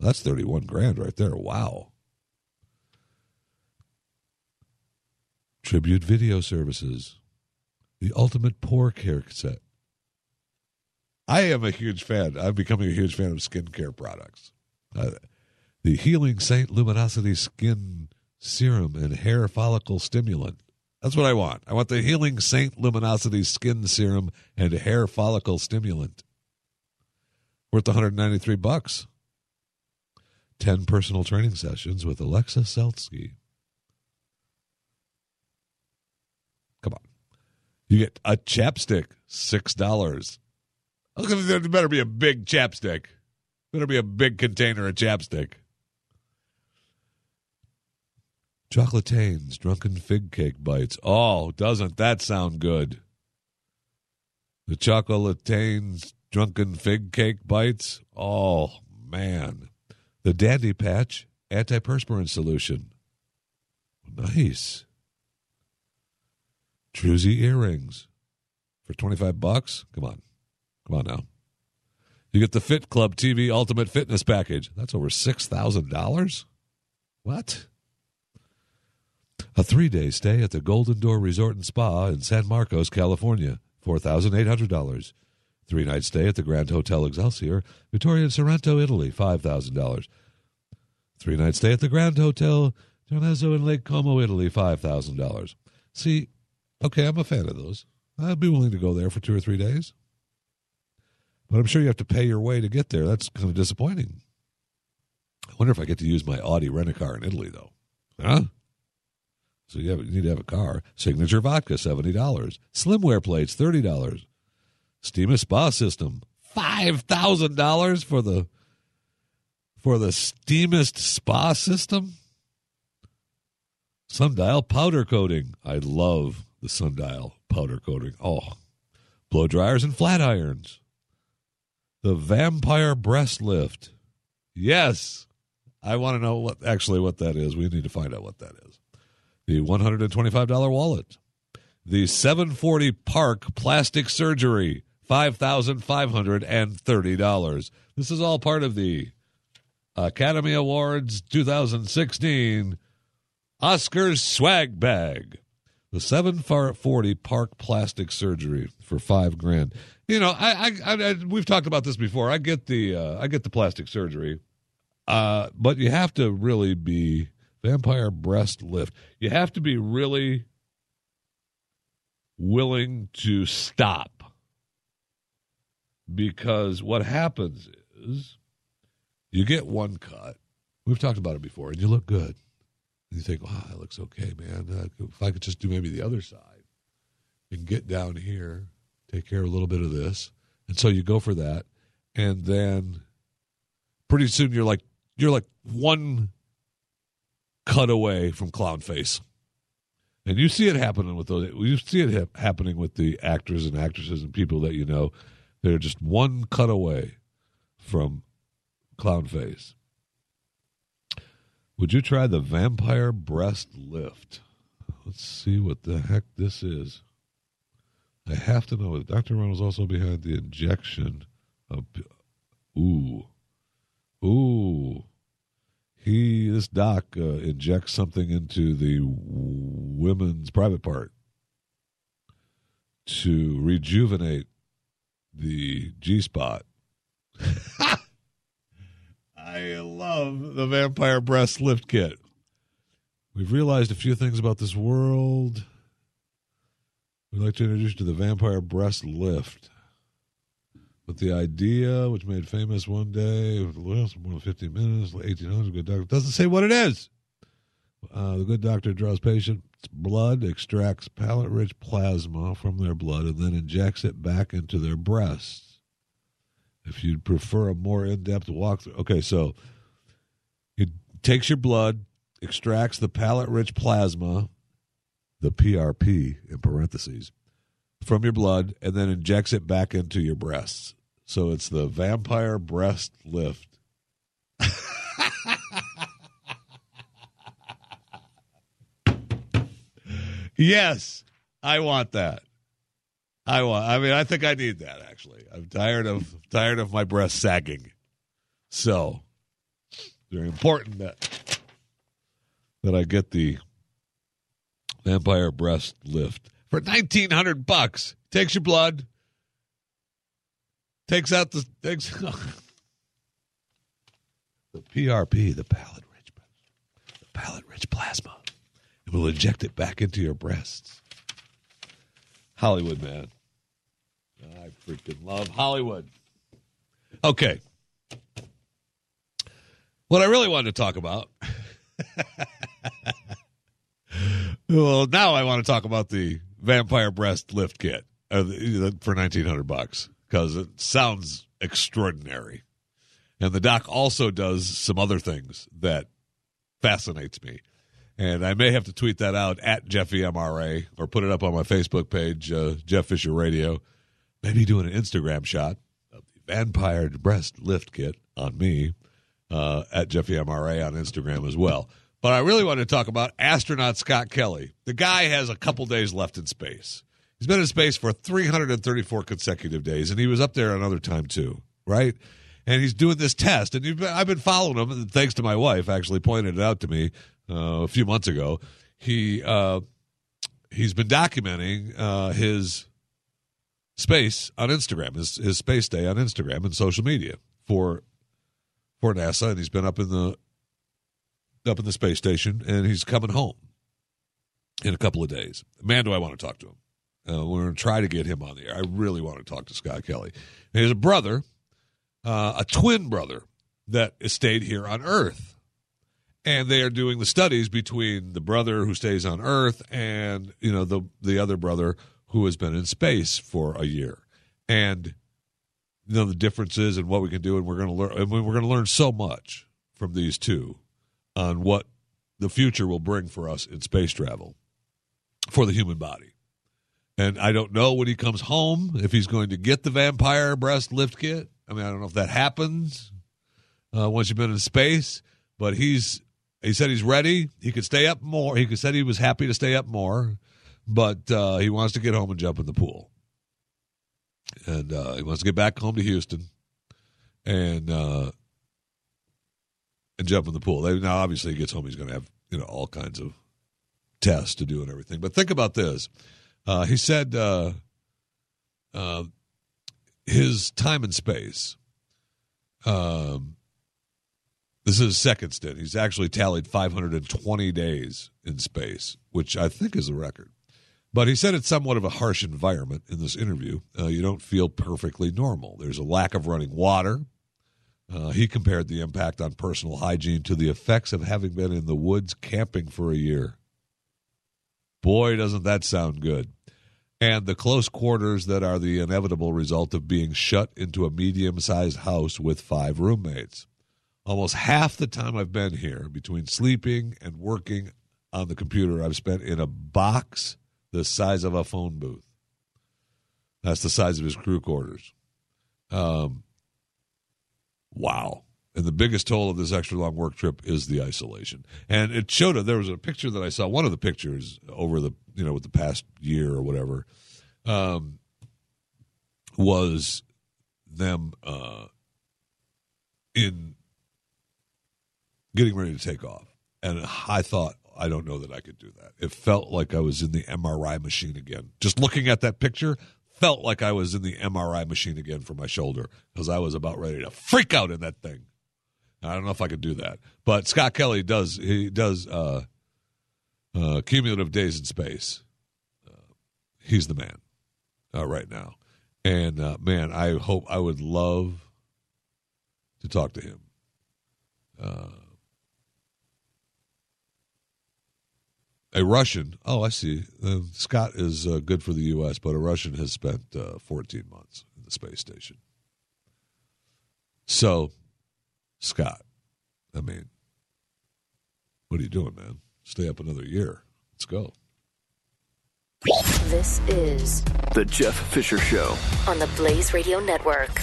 That's thirty-one grand right there. Wow. Tribute Video Services. The Ultimate Pore Care Set. I am a huge fan. I'm becoming a huge fan of skincare products. Uh, the Healing Saint Luminosity Skin Serum and Hair Follicle Stimulant. That's what I want. I want the Healing Saint Luminosity Skin Serum and Hair Follicle Stimulant. Worth one hundred ninety-three bucks. ten personal training sessions with Alexa Seltsky. Come on. You get a chapstick, six dollars. There better be a big chapstick. Better be a big container of chapstick. Chocolatane's Drunken Fig Cake Bites. Oh, doesn't that sound good? The Chocolatane's Drunken Fig Cake Bites. Oh, man. The Dandy Patch Antiperspirant Solution. Nice. Truzy Earrings for twenty-five bucks. Come on. Come on now. You get the Fit Club T V Ultimate Fitness Package. That's over six thousand dollars. What? a three-day stay at the Golden Door Resort and Spa in San Marcos, California, four thousand eight hundred dollars. Three-night stay at the Grand Hotel Excelsior, Vittoria and Sorrento, Italy, five thousand dollars. Three-night stay at the Grand Hotel Tornezzo in Lake Como, Italy, five thousand dollars. See, okay, I'm a fan of those. I'd be willing to go there for two or three days. But I'm sure you have to pay your way to get there. That's kind of disappointing. I wonder if I get to use my Audi rent-a-car in Italy, though. Huh? So you, have, you need to have a car. Signature Vodka, seventy dollars. Slimware plates, thirty dollars. Steema Spa System, five thousand dollars for the for the Steamist Spa System. Sundial powder coating. I love the Sundial powder coating. Oh, blow dryers and flat irons. The Vampire Breast Lift. Yes. I want to know what actually what that is. We need to find out what that is. The one hundred twenty-five dollars wallet. The seven forty Park Plastic Surgery, five thousand five hundred thirty dollars. This is all part of the Academy Awards twenty sixteen Oscars Swag Bag. The seven forty Park Plastic Surgery for five grand. You know, I, I, I, I we've talked about this before. I get the, uh, I get the plastic surgery, uh, but you have to really be vampire breast lift. You have to be really willing to stop, because what happens is you get one cut. We've talked about it before, and you look good. You think, wow, oh, that looks okay, man. Uh, if I could just do maybe the other side and get down here, take care of a little bit of this. And so you go for that. And then pretty soon you're like, you're like one cut away from clown face. And you see it happening with those. You see it ha- happening with the actors and actresses and people that you know. They're just one cut away from clown face. Would you try the Vampire Breast Lift? Let's see what the heck this is. I have to know. Doctor Ronald's also behind the injection of... Ooh. Ooh. He, this doc, uh, injects something into the women's private part to rejuvenate the G-spot. I love the Vampire Breast Lift Kit. We've realized a few things about this world. We'd like to introduce you to the Vampire Breast Lift. But the idea, which made famous one day, for more than fifteen minutes, eighteen hundred, good doctor, doesn't say what it is. Uh, the good doctor draws patient's blood, extracts platelet-rich plasma from their blood, and then injects it back into their breasts. If you'd prefer a more in-depth walkthrough. Okay, so it takes your blood, extracts the platelet-rich plasma, the P R P in parentheses, from your blood, and then injects it back into your breasts. So it's the Vampire Breast Lift. Yes, I want that. I want. I mean, I think I need that. Actually, I'm tired of tired of my breasts sagging. So, they're important that that I get the Vampire Breast Lift for nineteen hundred bucks. Takes your blood, takes out the takes the P R P, the palate rich, the palate rich plasma, and we'll inject it back into your breasts. Hollywood, man. I freaking love Hollywood. Okay. What I really wanted to talk about. Well, now I want to talk about the Vampire Breast Lift Kit uh, for nineteen hundred bucks, because it sounds extraordinary. And the doc also does some other things that fascinates me. And I may have to tweet that out at Jeffy M R A or put it up on my Facebook page, uh, Jeff Fisher Radio. Maybe doing an Instagram shot of the Vampire Breast Lift Kit on me uh, at Jeffy M R A on Instagram as well. But I really want to talk about astronaut Scott Kelly. The guy has a couple days left in space. He's been in space for three hundred thirty-four consecutive days, and he was up there another time too, right? And he's doing this test, and you've been, I've been following him, and thanks to my wife, actually pointed it out to me uh, a few months ago. he uh, he's been documenting uh, his space on Instagram, his his space day on Instagram and social media for for NASA, and he's been up in the up in the space station, and he's coming home in a couple of days. Man, do I want to talk to him. Uh, we're going to try to get him on the air. I really want to talk to Scott Kelly. He has a brother, uh, a twin brother, that stayed here on Earth. And they are doing the studies between the brother who stays on Earth and, you know, the the other brother who has been in space for a year. And, you know, the differences and what we can do, and we're going to learn, and we're going to learn so much from these two on what the future will bring for us in space travel for the human body. And I don't know when he comes home if he's going to get the vampire breast lift kit. I mean, I don't know if that happens uh, once you've been in space. But he's he said he's ready. He could stay up more. He said he was happy to stay up more, but uh, he wants to get home and jump in the pool. And uh, he wants to get back home to Houston and uh, and jump in the pool. They, now, obviously, he gets home, he's going to have you know all kinds of tests to do and everything. But think about this. Uh, he said uh, uh, his time in space, um, this is his second stint. He's actually tallied five hundred twenty days in space, which I think is a record. But he said it's somewhat of a harsh environment in this interview. Uh, you don't feel perfectly normal. There's a lack of running water. Uh, he compared the impact on personal hygiene to the effects of having been in the woods camping for a year. Boy, doesn't that sound good. And the close quarters that are the inevitable result of being shut into a medium-sized house with five roommates. Almost half the time I've been here, between sleeping and working on the computer, I've spent in a box the size of a phone booth. That's the size of his crew quarters. Um, wow. And the biggest toll of this extra long work trip is the isolation. And it showed up. There was a picture that I saw, one of the pictures over the, you know, with the past year or whatever, um, was them uh, in getting ready to take off. And I thought, I don't know that I could do that. It felt like I was in the M R I machine again. Just looking at that picture felt like I was in the M R I machine again for my shoulder because I was about ready to freak out in that thing. I don't know if I could do that, but Scott Kelly does. He does uh, uh, cumulative days in space. Uh, he's the man uh, right now, and uh, man, I hope I would love to talk to him. Uh, a Russian. Oh, I see. Uh, Scott is uh, good for the U S, but a Russian has spent uh, fourteen months in the space station. So. Scott, I mean, what are you doing, man? Stay up another year. Let's go. This is The Jeff Fisher Show on the Blaze Radio Network.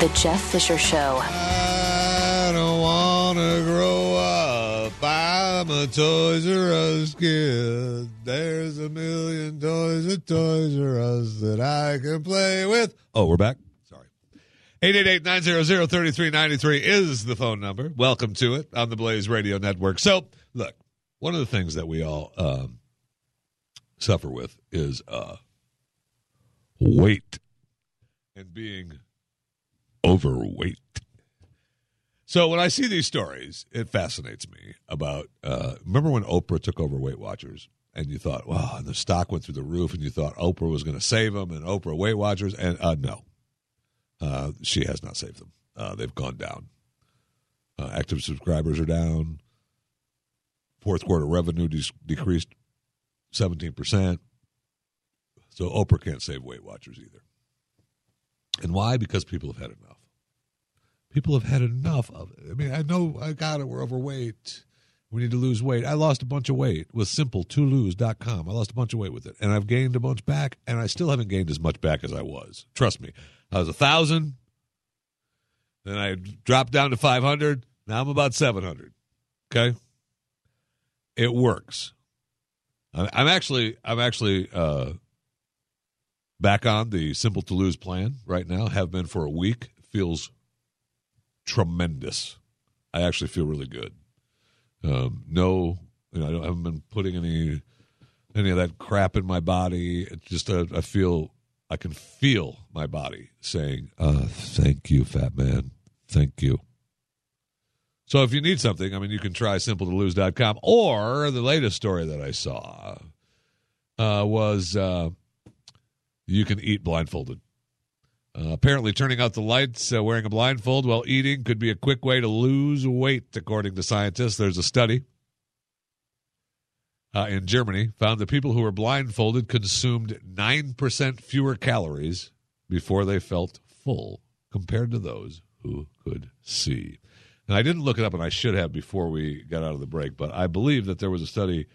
The Jeff Fisher Show. I don't want to grow up. I'm a Toys R Us kid. There's a million toys at Toys R Us that I can play with. Oh, we're back? Sorry. eight eight eight, nine zero zero, three three nine three is the phone number. Welcome to it on the Blaze Radio Network. So, look, one of the things that we all um, suffer with is uh, weight and being overweight. So when I see these stories, it fascinates me about, uh, remember when Oprah took over Weight Watchers and you thought, wow, and the stock went through the roof and you thought Oprah was going to save them and Oprah Weight Watchers. And uh, no, uh, she has not saved them. Uh, they've gone down. Uh, active subscribers are down. Fourth quarter revenue de- decreased seventeen percent. So Oprah can't save Weight Watchers either. And why? Because people have had enough. People have had enough of it. I mean, I know, I got it, we're overweight. We need to lose weight. I lost a bunch of weight with simple to lose dot com. I lost a bunch of weight with it. And I've gained a bunch back, and I still haven't gained as much back as I was. Trust me. I was a thousand. Then I dropped down to five hundred. Now I'm about seven hundred. Okay? It works. I'm actually I'm actually uh, back on the Simple to Lose plan right now. Have been for a week. Feels tremendous. I actually feel really good. Um, no, you know, I, don't, I haven't been putting any any of that crap in my body. It's just uh, I feel I can feel my body saying, uh, "Thank you, fat man. Thank you." So if you need something, I mean, you can try simple to lose dot com. Or the latest story that I saw uh, was uh, you can eat blindfolded. Uh, apparently turning out the lights, uh, wearing a blindfold while eating could be a quick way to lose weight, according to scientists. There's a study uh, in Germany found that people who were blindfolded consumed nine percent fewer calories before they felt full compared to those who could see. And I didn't look it up, and I should have before we got out of the break, but I believe that there was a study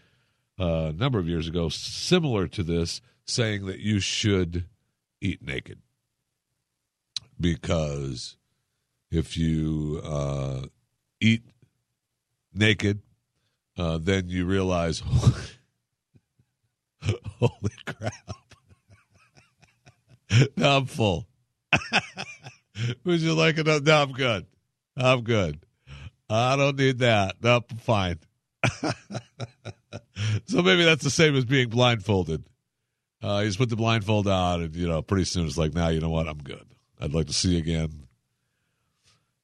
uh, a number of years ago similar to this saying that you should eat naked because if you uh, eat naked, uh, then you realize, holy crap, now I'm full. Would you like another? No, I'm good. I'm good. I don't need that. No, I'm fine. So maybe that's the same as being blindfolded. Uh, you just put the blindfold on, and you know, pretty soon it's like, now nah, you know what? I'm good. I'd like to see again.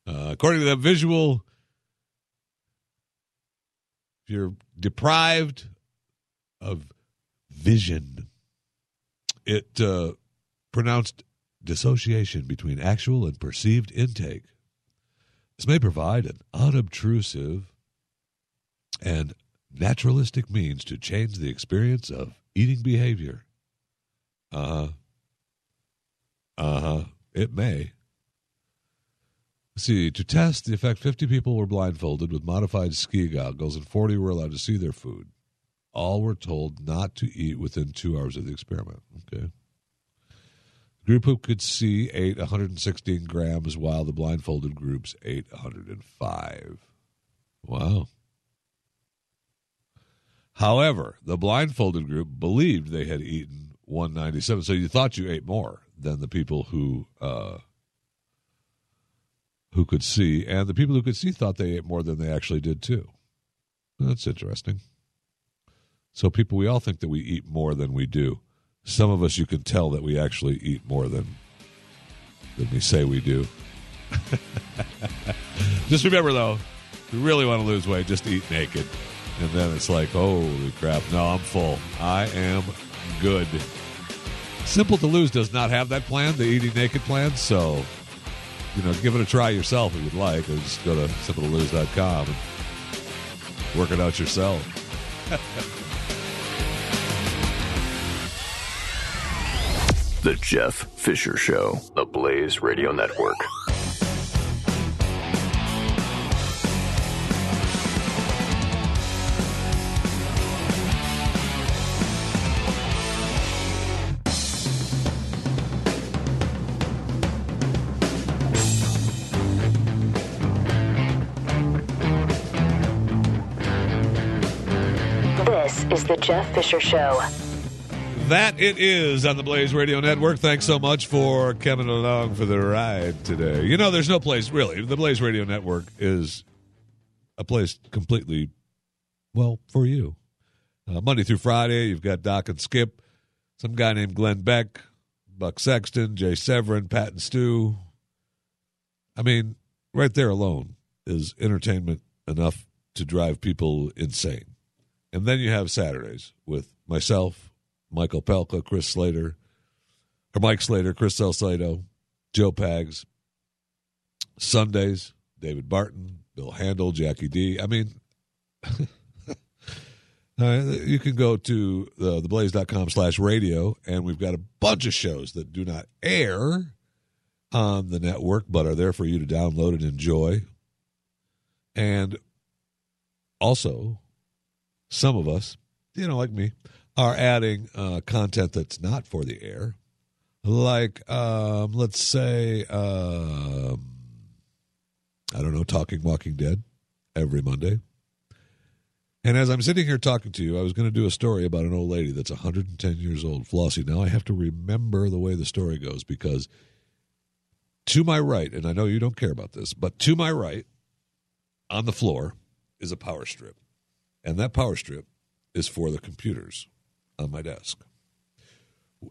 Uh, according to that visual, if you're deprived of vision, it uh, pronounced dissociation between actual and perceived intake. This may provide an unobtrusive and naturalistic means to change the experience of eating behavior. Uh-huh. Uh-huh. It may. Let's see, to test the effect, fifty people were blindfolded with modified ski goggles and forty were allowed to see their food. All were told not to eat within two hours of the experiment. Okay. Group who could see ate one hundred sixteen grams, while the blindfolded groups ate one hundred five. Wow. However, the blindfolded group believed they had eaten one hundred ninety-seven, so you thought you ate more than the people who uh, who could see, and the people who could see thought they ate more than they actually did, too. That's interesting. So people, we all think that we eat more than we do. Some of us, you can tell that we actually eat more than than we say we do. Just remember, though, if you really want to lose weight, just eat naked. And then it's like, holy crap, no, I'm full. I am good. Simple to Lose does not have that plan, the eating naked plan, so, you know, give it a try yourself if you'd like, or just go to simple to lose dot com and work it out yourself. The Jeff Fisher Show, the Blaze Radio Network. This is the Jeff Fisher Show. That it is on the Blaze Radio Network. Thanks so much for coming along for the ride today. You know, there's no place, really. The Blaze Radio Network is a place completely, well, for you. Uh, Monday through Friday, you've got Doc and Skip, some guy named Glenn Beck, Buck Sexton, Jay Severin, Pat and Stu. I mean, right there alone is entertainment enough to drive people insane. And then you have Saturdays with myself, Mike Opelka, Chris Slater, or Mike Slater, Chris Salcedo, Joe Pags. Sundays, David Barton, Bill Handel, Jackie D. I mean, you can go to uh, theblaze.com slash radio, and we've got a bunch of shows that do not air on the network, but are there for you to download and enjoy. And also, some of us, you know, like me, are adding uh, content that's not for the air, like, um, let's say, um, I don't know, Talking Walking Dead every Monday. And as I'm sitting here talking to you, I was going to do a story about an old lady that's one hundred ten years old, Flossie. Now I have to remember the way the story goes, because to my right, and I know you don't care about this, but to my right on the floor is a power strip. And that power strip is for the computers on my desk.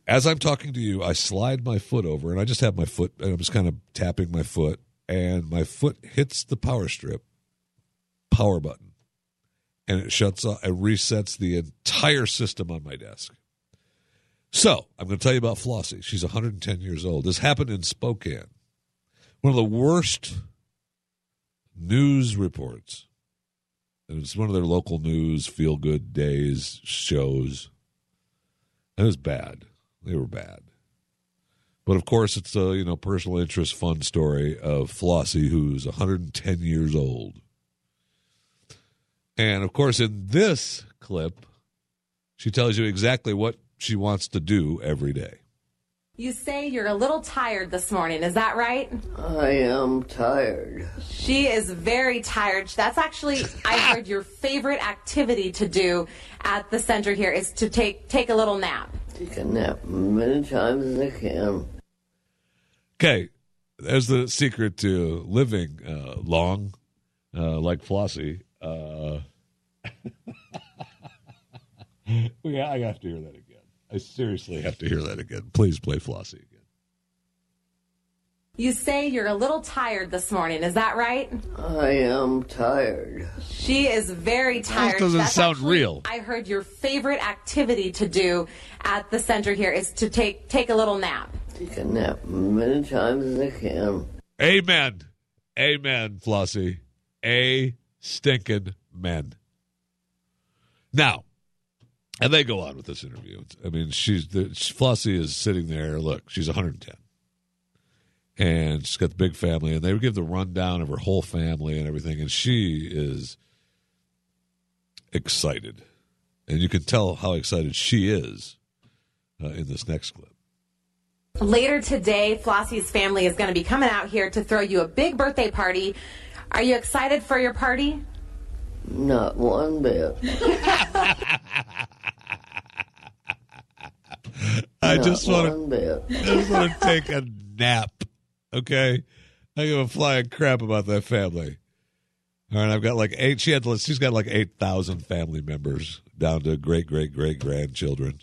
As I'm talking to you, I slide my foot over, and I just have my foot, and I'm just kind of tapping my foot, and my foot hits the power strip, power button. And it shuts off, it resets the entire system on my desk. So I'm going to tell you about Flossie. She's one hundred ten years old. This happened in Spokane. One of the worst news reports. And it's one of their local news, feel good days, shows. And it was bad. They were bad. But of course, it's a, you know, personal interest, fun story of Flossie, who's one hundred ten years old. And, of course, in this clip, she tells you exactly what she wants to do every day. You say you're a little tired this morning. Is that right? I am tired. She is very tired. That's actually, I heard your favorite activity to do at the center here is to take take a little nap. Take a nap many times as I can. Okay. There's the secret to living uh, long, uh, like Flossie. Uh, yeah, I have to hear that again. I seriously have to hear that again. Please play Flossie again. You say you're a little tired this morning. Is that right? I am tired. She is very tired. That doesn't That's sound actually, real. I heard your favorite activity to do at the center here is to take take a little nap. Take a nap many times as I can. Amen. Amen, Flossie. Amen. Stinking men. Now, and they go on with this interview. I mean, she's the, Flossie is sitting there. Look, she's one hundred ten, and she's got the big family. And they give the rundown of her whole family and everything. And she is excited, and you can tell how excited she is uh, in this next clip. Later today, Flossie's family is going to be coming out here to throw you a big birthday party. Are you excited for your party? Not one bit. I Not just want to just want to take a nap, okay? I give a flying crap about that family. All right, I've got like eight. She had. She's got like eight thousand family members, down to great, great, great grandchildren,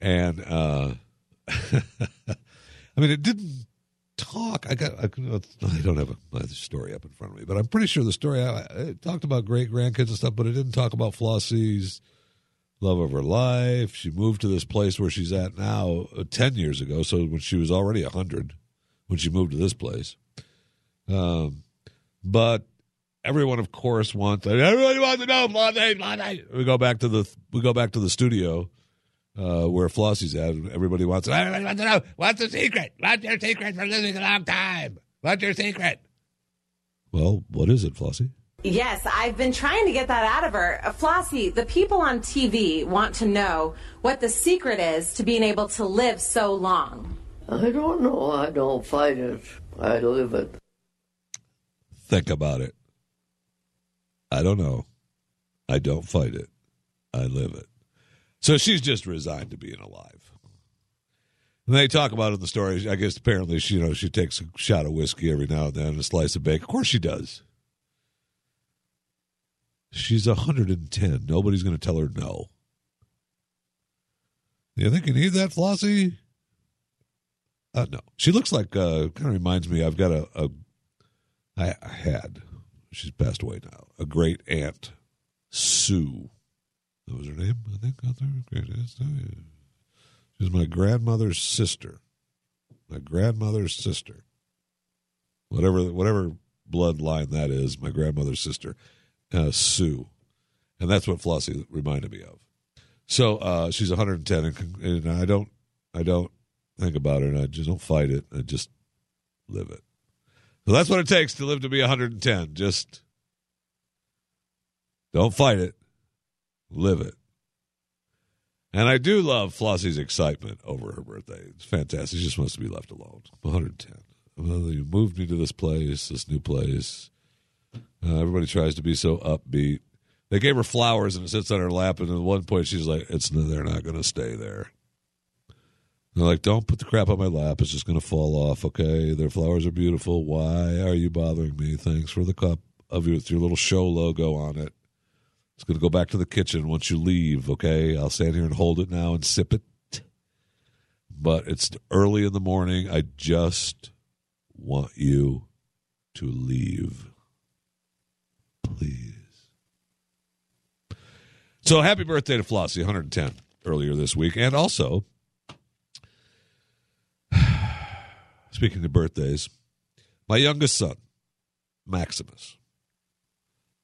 and uh, I mean, it didn't. Talk. I got. I, I don't have a, my story up in front of me, but I'm pretty sure the story I, it talked about great grandkids and stuff, but it didn't talk about Flossie's love of her life. She moved to this place where she's at now uh, ten years ago. So when she was already a hundred, when she moved to this place, um, but everyone, of course, wants. Everybody wants to know Flossie. Flossie. We go back to the. We go back to the studio. Uh, where Flossie's at, everybody wants, everybody wants to know, what's the secret? What's your secret for living a long time? What's your secret? Well, what is it, Flossie? Yes, I've been trying to get that out of her. Uh, Flossie, the people on T V want to know what the secret is to being able to live so long. I don't know. I don't fight it. I live it. Think about it. I don't know. I don't fight it. I live it. So she's just resigned to being alive. And they talk about it in the story. I guess apparently she, you know, she takes a shot of whiskey every now and then and a slice of bacon. Of course she does. She's one hundred ten. Nobody's going to tell her no. Do you think you need that, Flossie? Uh, no. She looks like, uh, kind of reminds me, I've got a, a I, I had, she's passed away now, a great aunt, Sue. That was her name, I think. She was my grandmother's sister. My grandmother's sister. Whatever whatever bloodline that is, my grandmother's sister, uh, Sue. And that's what Flossie reminded me of. So uh, she's one hundred ten, and, and I don't I don't think about it, and I just don't fight it. I just live it. So that's what it takes to live to be one hundred ten. Just don't fight it. Live it. And I do love Flossie's excitement over her birthday. It's fantastic. She just wants to be left alone. one hundred ten. Well, you moved me to this place, this new place. Uh, everybody tries to be so upbeat. They gave her flowers, and it sits on her lap, and at one point she's like, "It's they're not going to stay there." And they're like, "Don't put the crap on my lap. It's just going to fall off, okay? Their flowers are beautiful. Why are you bothering me? Thanks for the cup of your, with your little show logo on it. It's going to go back to the kitchen once you leave, okay? I'll stand here and hold it now and sip it. But it's early in the morning. I just want you to leave. Please." So happy birthday to Flossie, one hundred ten, earlier this week. And also, speaking of birthdays, my youngest son, Maximus,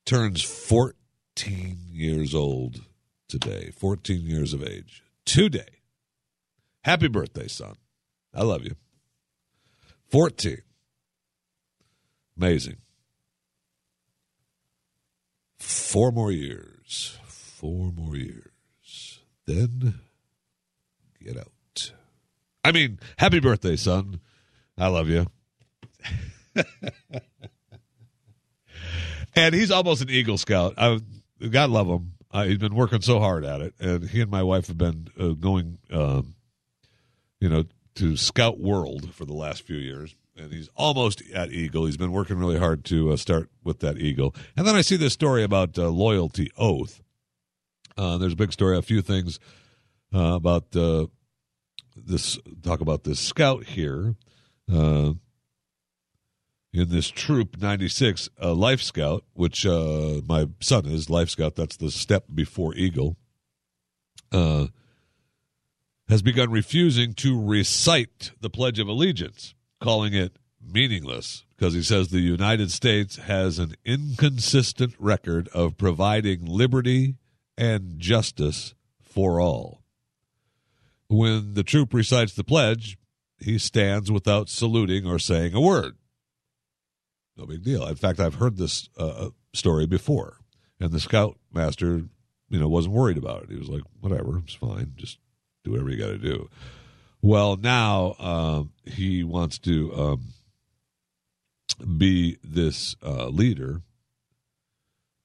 turns fourteen years old today, fourteen years of age, today. Happy birthday, son. I love you. fourteen. Amazing. Four more years. Four more years. Then get out. I mean, happy birthday, son. I love you. And he's almost an Eagle Scout. I, God love him. Uh, he's been working so hard at it. And he and my wife have been uh, going... Um, you know, to Scout World for the last few years. And he's almost at Eagle. He's been working really hard to uh, start with that Eagle. And then I see this story about uh, loyalty oath. Uh, there's a big story, a few things uh, about uh, this, talk about this Scout here. Uh, in this troop, ninety-six, uh, Life Scout, which uh, my son is Life Scout. That's the step before Eagle. Uh has begun refusing to recite the Pledge of Allegiance, calling it meaningless, because he says the United States has an inconsistent record of providing liberty and justice for all. When the troop recites the pledge, he stands without saluting or saying a word. No big deal. In fact, I've heard this uh, story before, and the Scoutmaster, you know, wasn't worried about it. He was like, whatever, it's fine, just do whatever you got to do. Well, now um, he wants to um, be this uh, leader,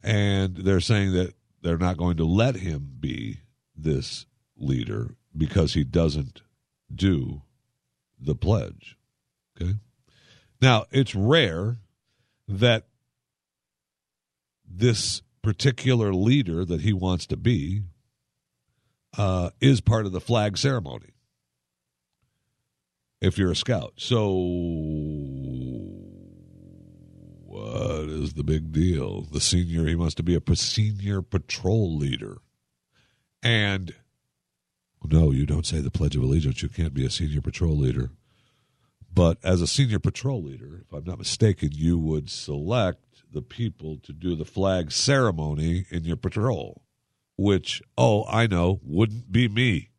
and they're saying that they're not going to let him be this leader because he doesn't do the pledge. Okay? Now, it's rare that this particular leader that he wants to be Uh, is part of the flag ceremony if you're a scout. So what is the big deal? The senior, he wants to be a senior patrol leader. And no, you don't say the Pledge of Allegiance. You can't be a senior patrol leader. But as a senior patrol leader, if I'm not mistaken, you would select the people to do the flag ceremony in your patrol, which, oh, I know, wouldn't be me.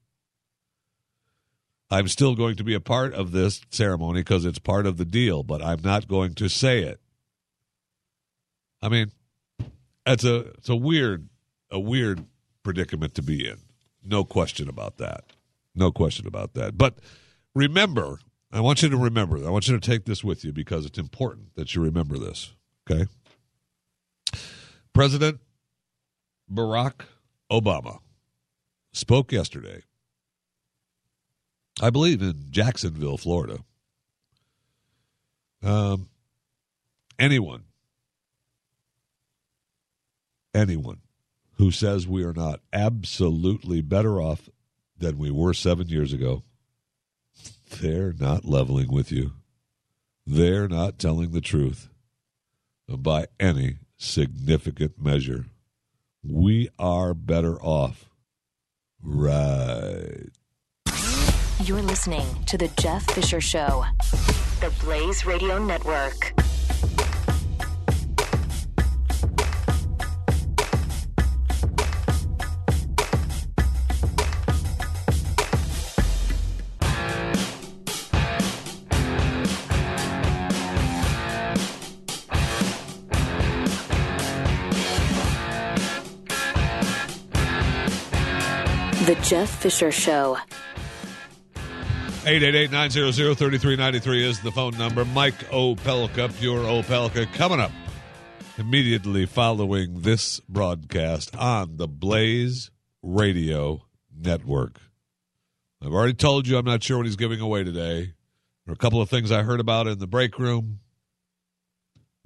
I'm still going to be a part of this ceremony because it's part of the deal, but I'm not going to say it. I mean, it's a it's a weird a weird predicament to be in. No question about that. No question about that. But remember, I want you to remember, I want you to take this with you because it's important that you remember this, okay? President Barack Obama spoke yesterday, I believe in Jacksonville, Florida. Um, anyone, anyone who says we are not absolutely better off than we were seven years ago, they're not leveling with you. They're not telling the truth by any significant measure. We are better off. Right. You're listening to The Jeff Fisher Show, the Blaze Radio Network. The Jeff Fisher Show. eight eight eight, nine zero zero, three three nine three is the phone number. Mike Opelka, Pure Opelka, coming up immediately following this broadcast on the Blaze Radio Network. I've already told you I'm not sure what he's giving away today. There are a couple of things I heard about in the break room.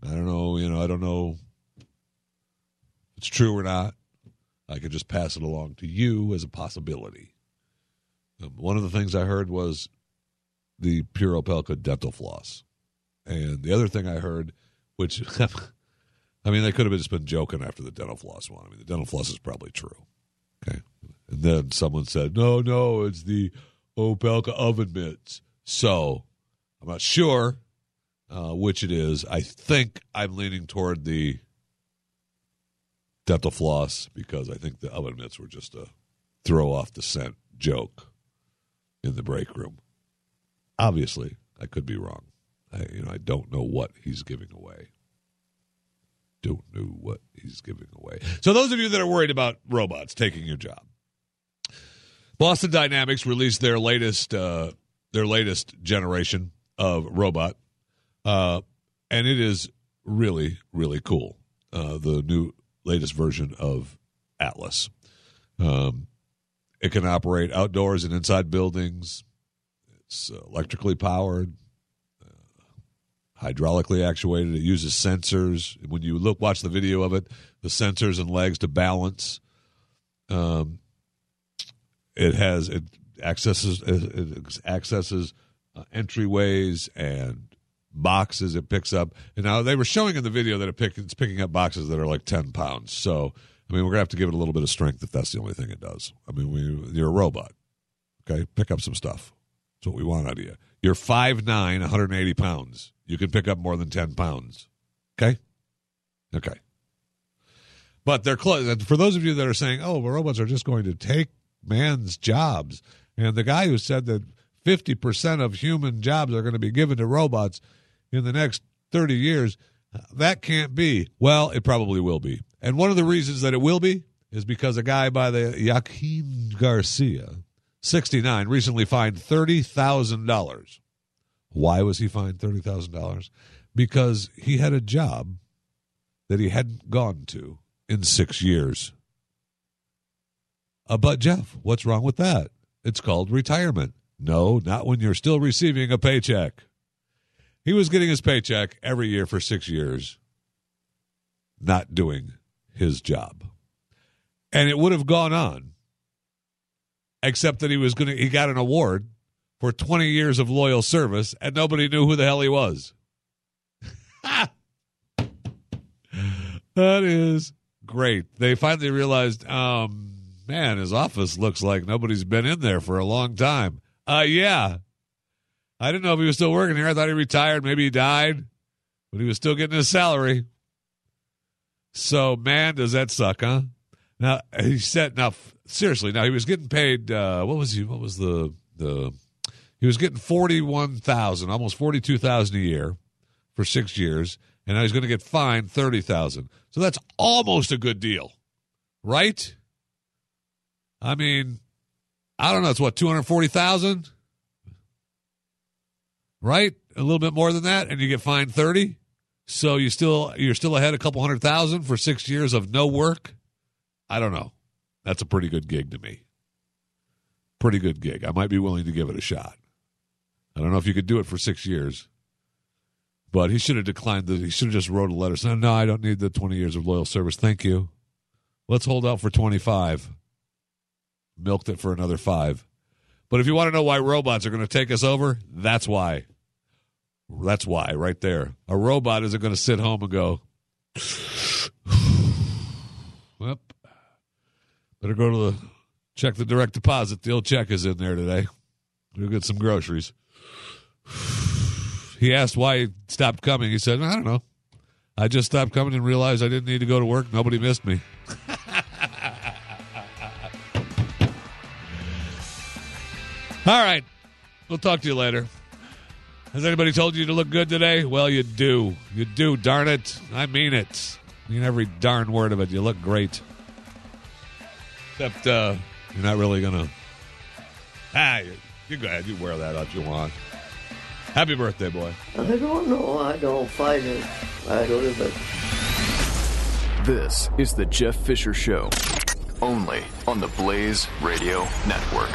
I don't know, you know, I don't know if it's true or not. I could just pass it along to you as a possibility. Um, one of the things I heard was the Pure Opelka dental floss. And the other thing I heard, which, I mean, they could have just been joking after the dental floss one. I mean, the dental floss is probably true. Okay. And then someone said, no, no, it's the Opelka oven mitts. So I'm not sure uh, which it is. I think I'm leaning toward the dental floss because I think the oven mitts were just a throw off the scent joke in the break room. Obviously, I could be wrong. I, you know, I don't know what he's giving away. Don't know what he's giving away. So those of you that are worried about robots taking your job, Boston Dynamics released their latest uh, their latest generation of robot, uh, and it is really, really cool. Uh, the new latest version of Atlas. Um, it can operate outdoors and inside buildings. It's electrically powered, hydraulically actuated. It uses sensors. When you look, watch the video of it, the sensors and legs to balance. Um, it has it accesses it accesses uh, entryways and boxes. It picks up. And now they were showing in the video that it pick, it's picking up boxes that are like ten pounds. So I mean, we're gonna have to give it a little bit of strength if that's the only thing it does. I mean, we, you're a robot, okay? Pick up some stuff. That's what we want out of you. You're five nine, one hundred eighty pounds. You can pick up more than ten pounds. Okay? Okay. But they're close. And for those of you that are saying, oh, well, robots are just going to take man's jobs, and the guy who said that fifty percent of human jobs are going to be given to robots in the next thirty years, that can't be. Well, it probably will be. And one of the reasons that it will be is because a guy by the Joaquin Garcia, sixty-nine, recently fined thirty thousand dollars. Why was he fined thirty thousand dollars? Because he had a job that he hadn't gone to in six years. Uh, but, Jeff, what's wrong with that? It's called retirement. No, not when you're still receiving a paycheck. He was getting his paycheck every year for six years, not doing his job. And it would have gone on, except that he was going to, he got an award for twenty years of loyal service, and nobody knew who the hell he was. That is great. They finally realized, um, man, his office looks like nobody's been in there for a long time. Uh, yeah. I didn't know if he was still working here. I thought he retired. Maybe he died, but he was still getting his salary. So, man, does that suck, huh? Now, he said, now, seriously, now he was getting paid, uh, what was he, what was the, the, he was getting forty-one thousand dollars, almost forty-two thousand dollars a year for six years, and now he's going to get fined thirty thousand dollars. So that's almost a good deal, right? I mean, I don't know, it's what, two hundred forty thousand dollars? Right? A little bit more than that, and you get fined thirty thousand dollars? So you still, you're still ahead a couple hundred thousand for six years of no work? I don't know. That's a pretty good gig to me. Pretty good gig. I might be willing to give it a shot. I don't know if you could do it for six years, but he should have declined. The, he should have just wrote a letter saying, no, I don't need the twenty years of loyal service. Thank you. Let's hold out for twenty-five. Milked it for another five. But if you want to know why robots are going to take us over, that's why. That's why right there. A robot isn't going to sit home and go, well, better go to the check the direct deposit. The old check is in there today. We'll get some groceries. He asked why he stopped coming. He said, I don't know. I just stopped coming and realized I didn't need to go to work. Nobody missed me. All right. We'll talk to you later. Has anybody told you to look good today? Well, you do. You do, darn it. I mean it. I mean every darn word of it. You look great. Except uh, you're not really going to. Ah, you, you go ahead. You wear that out you want. Happy birthday, boy. I don't know. I don't fight it. I don't live it. This is the Jeff Fisher Show, only on the Blaze Radio Network.